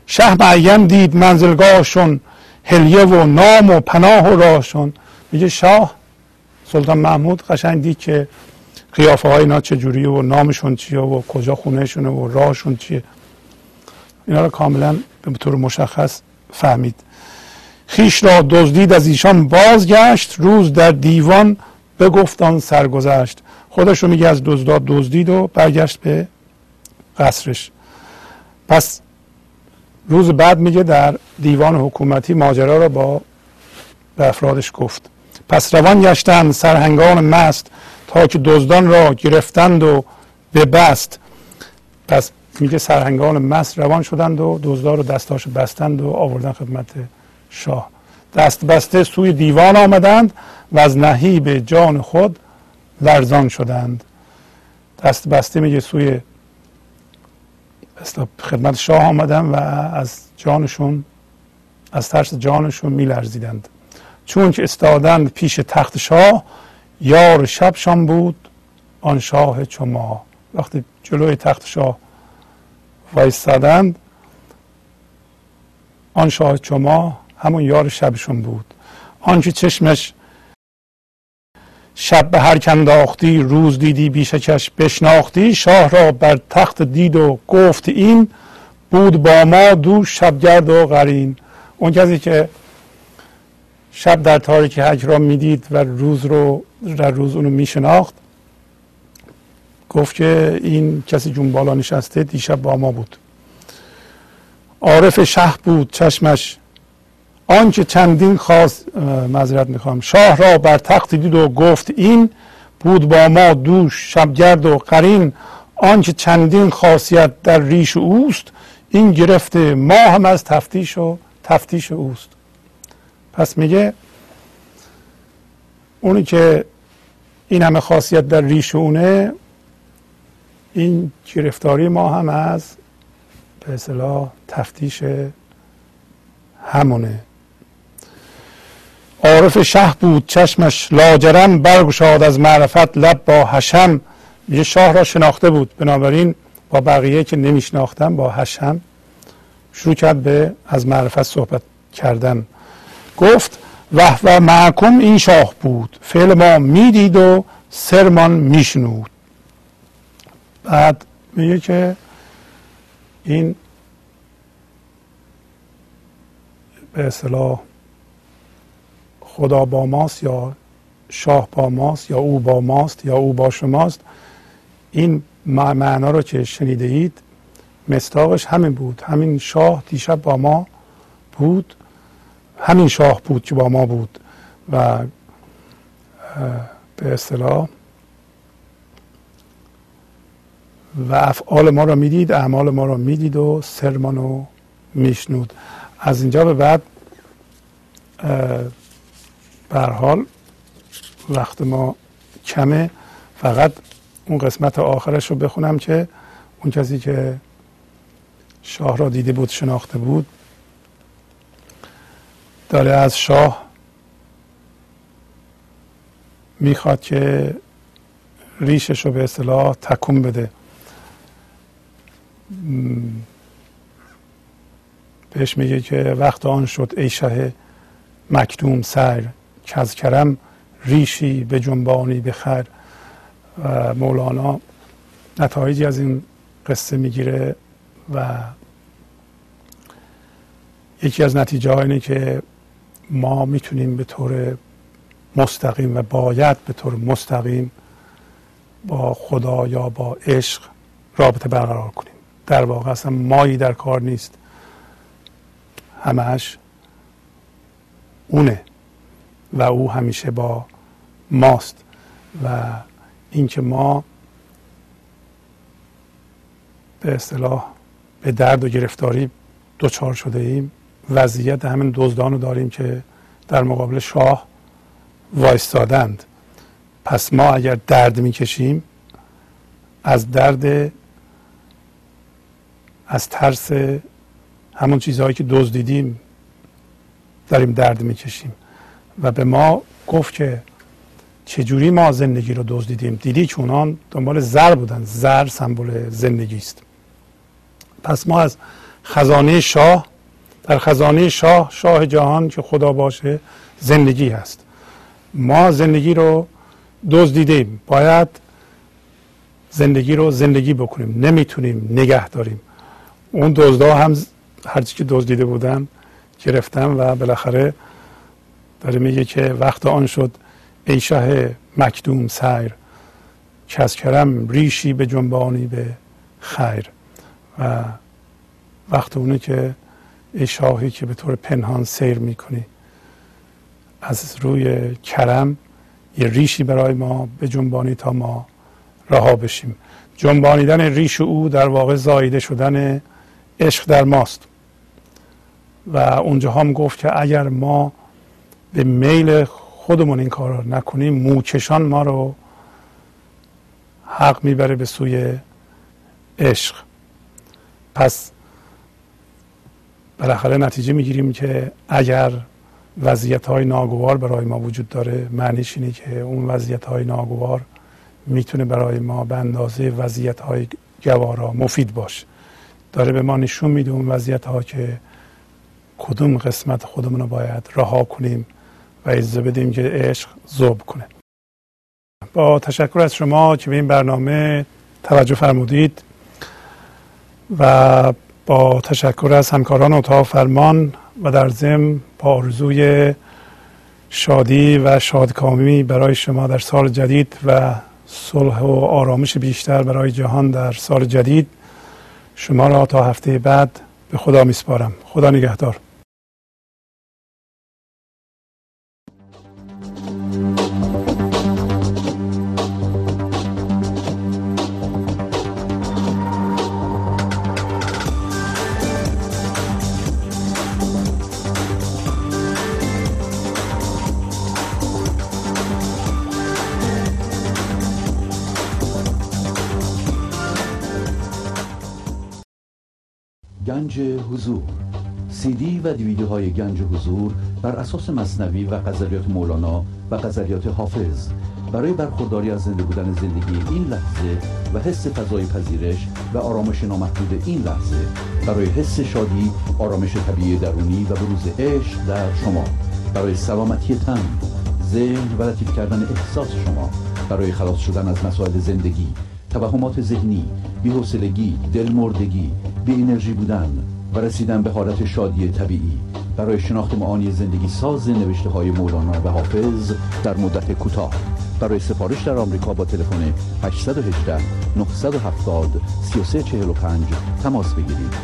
شه معین دید منزلگاهشون، هلیه و نام و پناه و راهشون. میگه شاه سلطان محمود قشنگ دید که قیافه های اینا چجوریه و نامشون چیه و کجا خونهشونه و راهشون چیه، اینا رو کاملا به طور مشخص فهمید. خیش را دزدید از ایشان بازگشت، روز در دیوان بگفت آن سرگذشت. خودش رو میگه از دزدا دزدید و برگشت به قصرش. پس روز بعد میگه در دیوان حکومتی ماجرا را به افرادش گفت. پس روان گشتند سرهنگان مست، تا که دزدان را گرفتند و ببست. پس میگه سرهنگان مست روان شدند و دزدا رو دستاش بستند و آوردن خدمت شاه. دست بسته سوی دیوان آمدند و از نهیب جان خود لرزان شدند. دست بسته میگه سوی خدمت شاه آمدن و از ترس جانشون میلرزیدند. چون که استادند پیش تخت شاه، یار شبشان بود آن شاه چو ماه. وقتی جلوی تخت شاه وایستادند آن شاه چو ماه همون یار شبشون بود. آنکه چشمش شب به هر کنداختی، روز دیدی بیشکش بشناختی. شاه را بر تخت دید و گفت این، بود با ما دو شبگرد و قرین. اون کسی که شب در تاریکی حق را میدید و روز اونو میشناخت، گفت که این کسی جون بالا نشسته دیشب با ما بود. عارف شه بود چشمش، آنکه چندین خواست معذرت میخوام. شاه را بر تخت دید و گفت این، بود با ما دو شبگرد و قرین. آنکه چندین خاصیت در ریش اوست، این گرفته ما هم از تفتیش اوست. پس میگه اونی که این همه خاصیت در ریش اونه، این گرفتاری ما هم از به اصطلاح تفتیش همونه. عارف شه بود چشمش، لاجرم برگشاد از معرفت لب با حشم. میگه شاه را شناخته بود، بنابراین با بقیه که نمیشناختن با حشم شروع کرد به از معرفت صحبت کردن. گفت وهو معکم این شاه بود، فعل ما میدید و سرمان میشنود. بعد میگه که این به اصطلاح خدا با ماست یا شاه با ماست یا او با ماست یا او با شماست، این معنا رو که شنیده اید مصداقش همین بود. همین شاه دیشب با ما بود، همین شاه بود که با ما بود و به اصطلاح و افعال ما را میدید، اعمال ما را میدید و سرمانو میشنود. از اینجا به بعد به هر حال وقت ما کمه، فقط اون قسمت آخرش رو بخونم که اون کسی که شاه را دیده بود شناخته بود داره از شاه میخواد که ریشش رو به اصطلاح تکون بده، بهش میگه که وقت آن شد ای شه مکتوم سر کز کرم ریشی به جنبانی بخر. و مولانا نتایجی از این قصه میگیره و یکی از نتیجه اینه که ما میتونیم به طور مستقیم و باید به طور مستقیم با خدا یا با عشق رابطه برقرار کنیم. در واقع اصلا مایی در کار نیست، همش اونه و او همیشه با ماست. و اینکه ما به اصطلاح به درد و گرفتاری دوچار شده ایم، وضعیت همین دزدان رو داریم که در مقابل شاه وایستادند. پس ما اگر درد میکشیم از ترس همون چیزهایی که دزدیدیم داریم درد میکشیم. و به ما گفت که چجوری ما زندگی رو دزدیدیم، دیدی که اونان دنبال زر بودن، زر سمبل زندگی است. پس ما از خزانه شاه، در خزانه شاه، شاه جهان که خدا باشه، زندگی هست. ما زندگی رو دزدیدیم، باید زندگی رو زندگی بکنیم، نمیتونیم نگه داریم. اون دزدا هم هرچی که دزدیده بودن گرفتن و بالاخره داره میگه که وقت آن شد ای شه مکدوم سیر کز کرم ریشی به جنبانی به خیر. و وقت اونه که ای شاهی که به طور پنهان سیر میکنی، از روی کرم یه ریشی برای ما به جنبانی تا ما رها بشیم. جنبانیدن ریش او در واقع زاییده شدن عشق در ماست. و اونجا هم گفت که اگر ما به میل خودمون این کار رو نکنیم، موکشان ما رو حق میبره به سوی عشق. پس بالاخره نتیجه میگیریم که اگر وضعیت‌های ناگوار برای ما وجود داره، معنیش اینه که اون وضعیت‌های ناگوار میتونه برای ما به اندازه وضعیت‌های گوارا مفید باشه. داره به ما نشون میده اون وضعیت‌ها که کدوم قسمت خودمون رو باید رها کنیم و اجازه بدیم که عشق ذوب کنه. با تشکر از شما که به این برنامه توجه فرمودید و با تشکر از همکاران اتاق فرمان و در ضمن با آرزوی شادی و شادکامی برای شما در سال جدید و صلح و آرامش بیشتر برای جهان در سال جدید، شما را تا هفته بعد به خدا میسپارم. خدا نگهدار. گنج حضور، سی دی و دیویدیوهای گنج حضور بر اساس مثنوی و غزلیات مولانا و غزلیات حافظ برای برخورداری از زنده بودن زندگی این لحظه و حس فضای پذیرش و آرامش نامحدود این لحظه، برای حس شادی، آرامش طبیعی درونی و بروز عشق در شما، برای سلامتی تن، ذهن و لطیف کردن احساس شما، برای خلاص شدن از مسائل زندگی، توهمات ذهنی، بی‌حوصلگی، دلمردگی، بی انرژی بودن و رسیدن به حالت شادی طبیعی، برای شناخت معانی زندگی ساز نوشته های مولانا و حافظ در مدت کوتاه. برای سفارش در آمریکا با تلفن 818 970 3345 تماس بگیرید.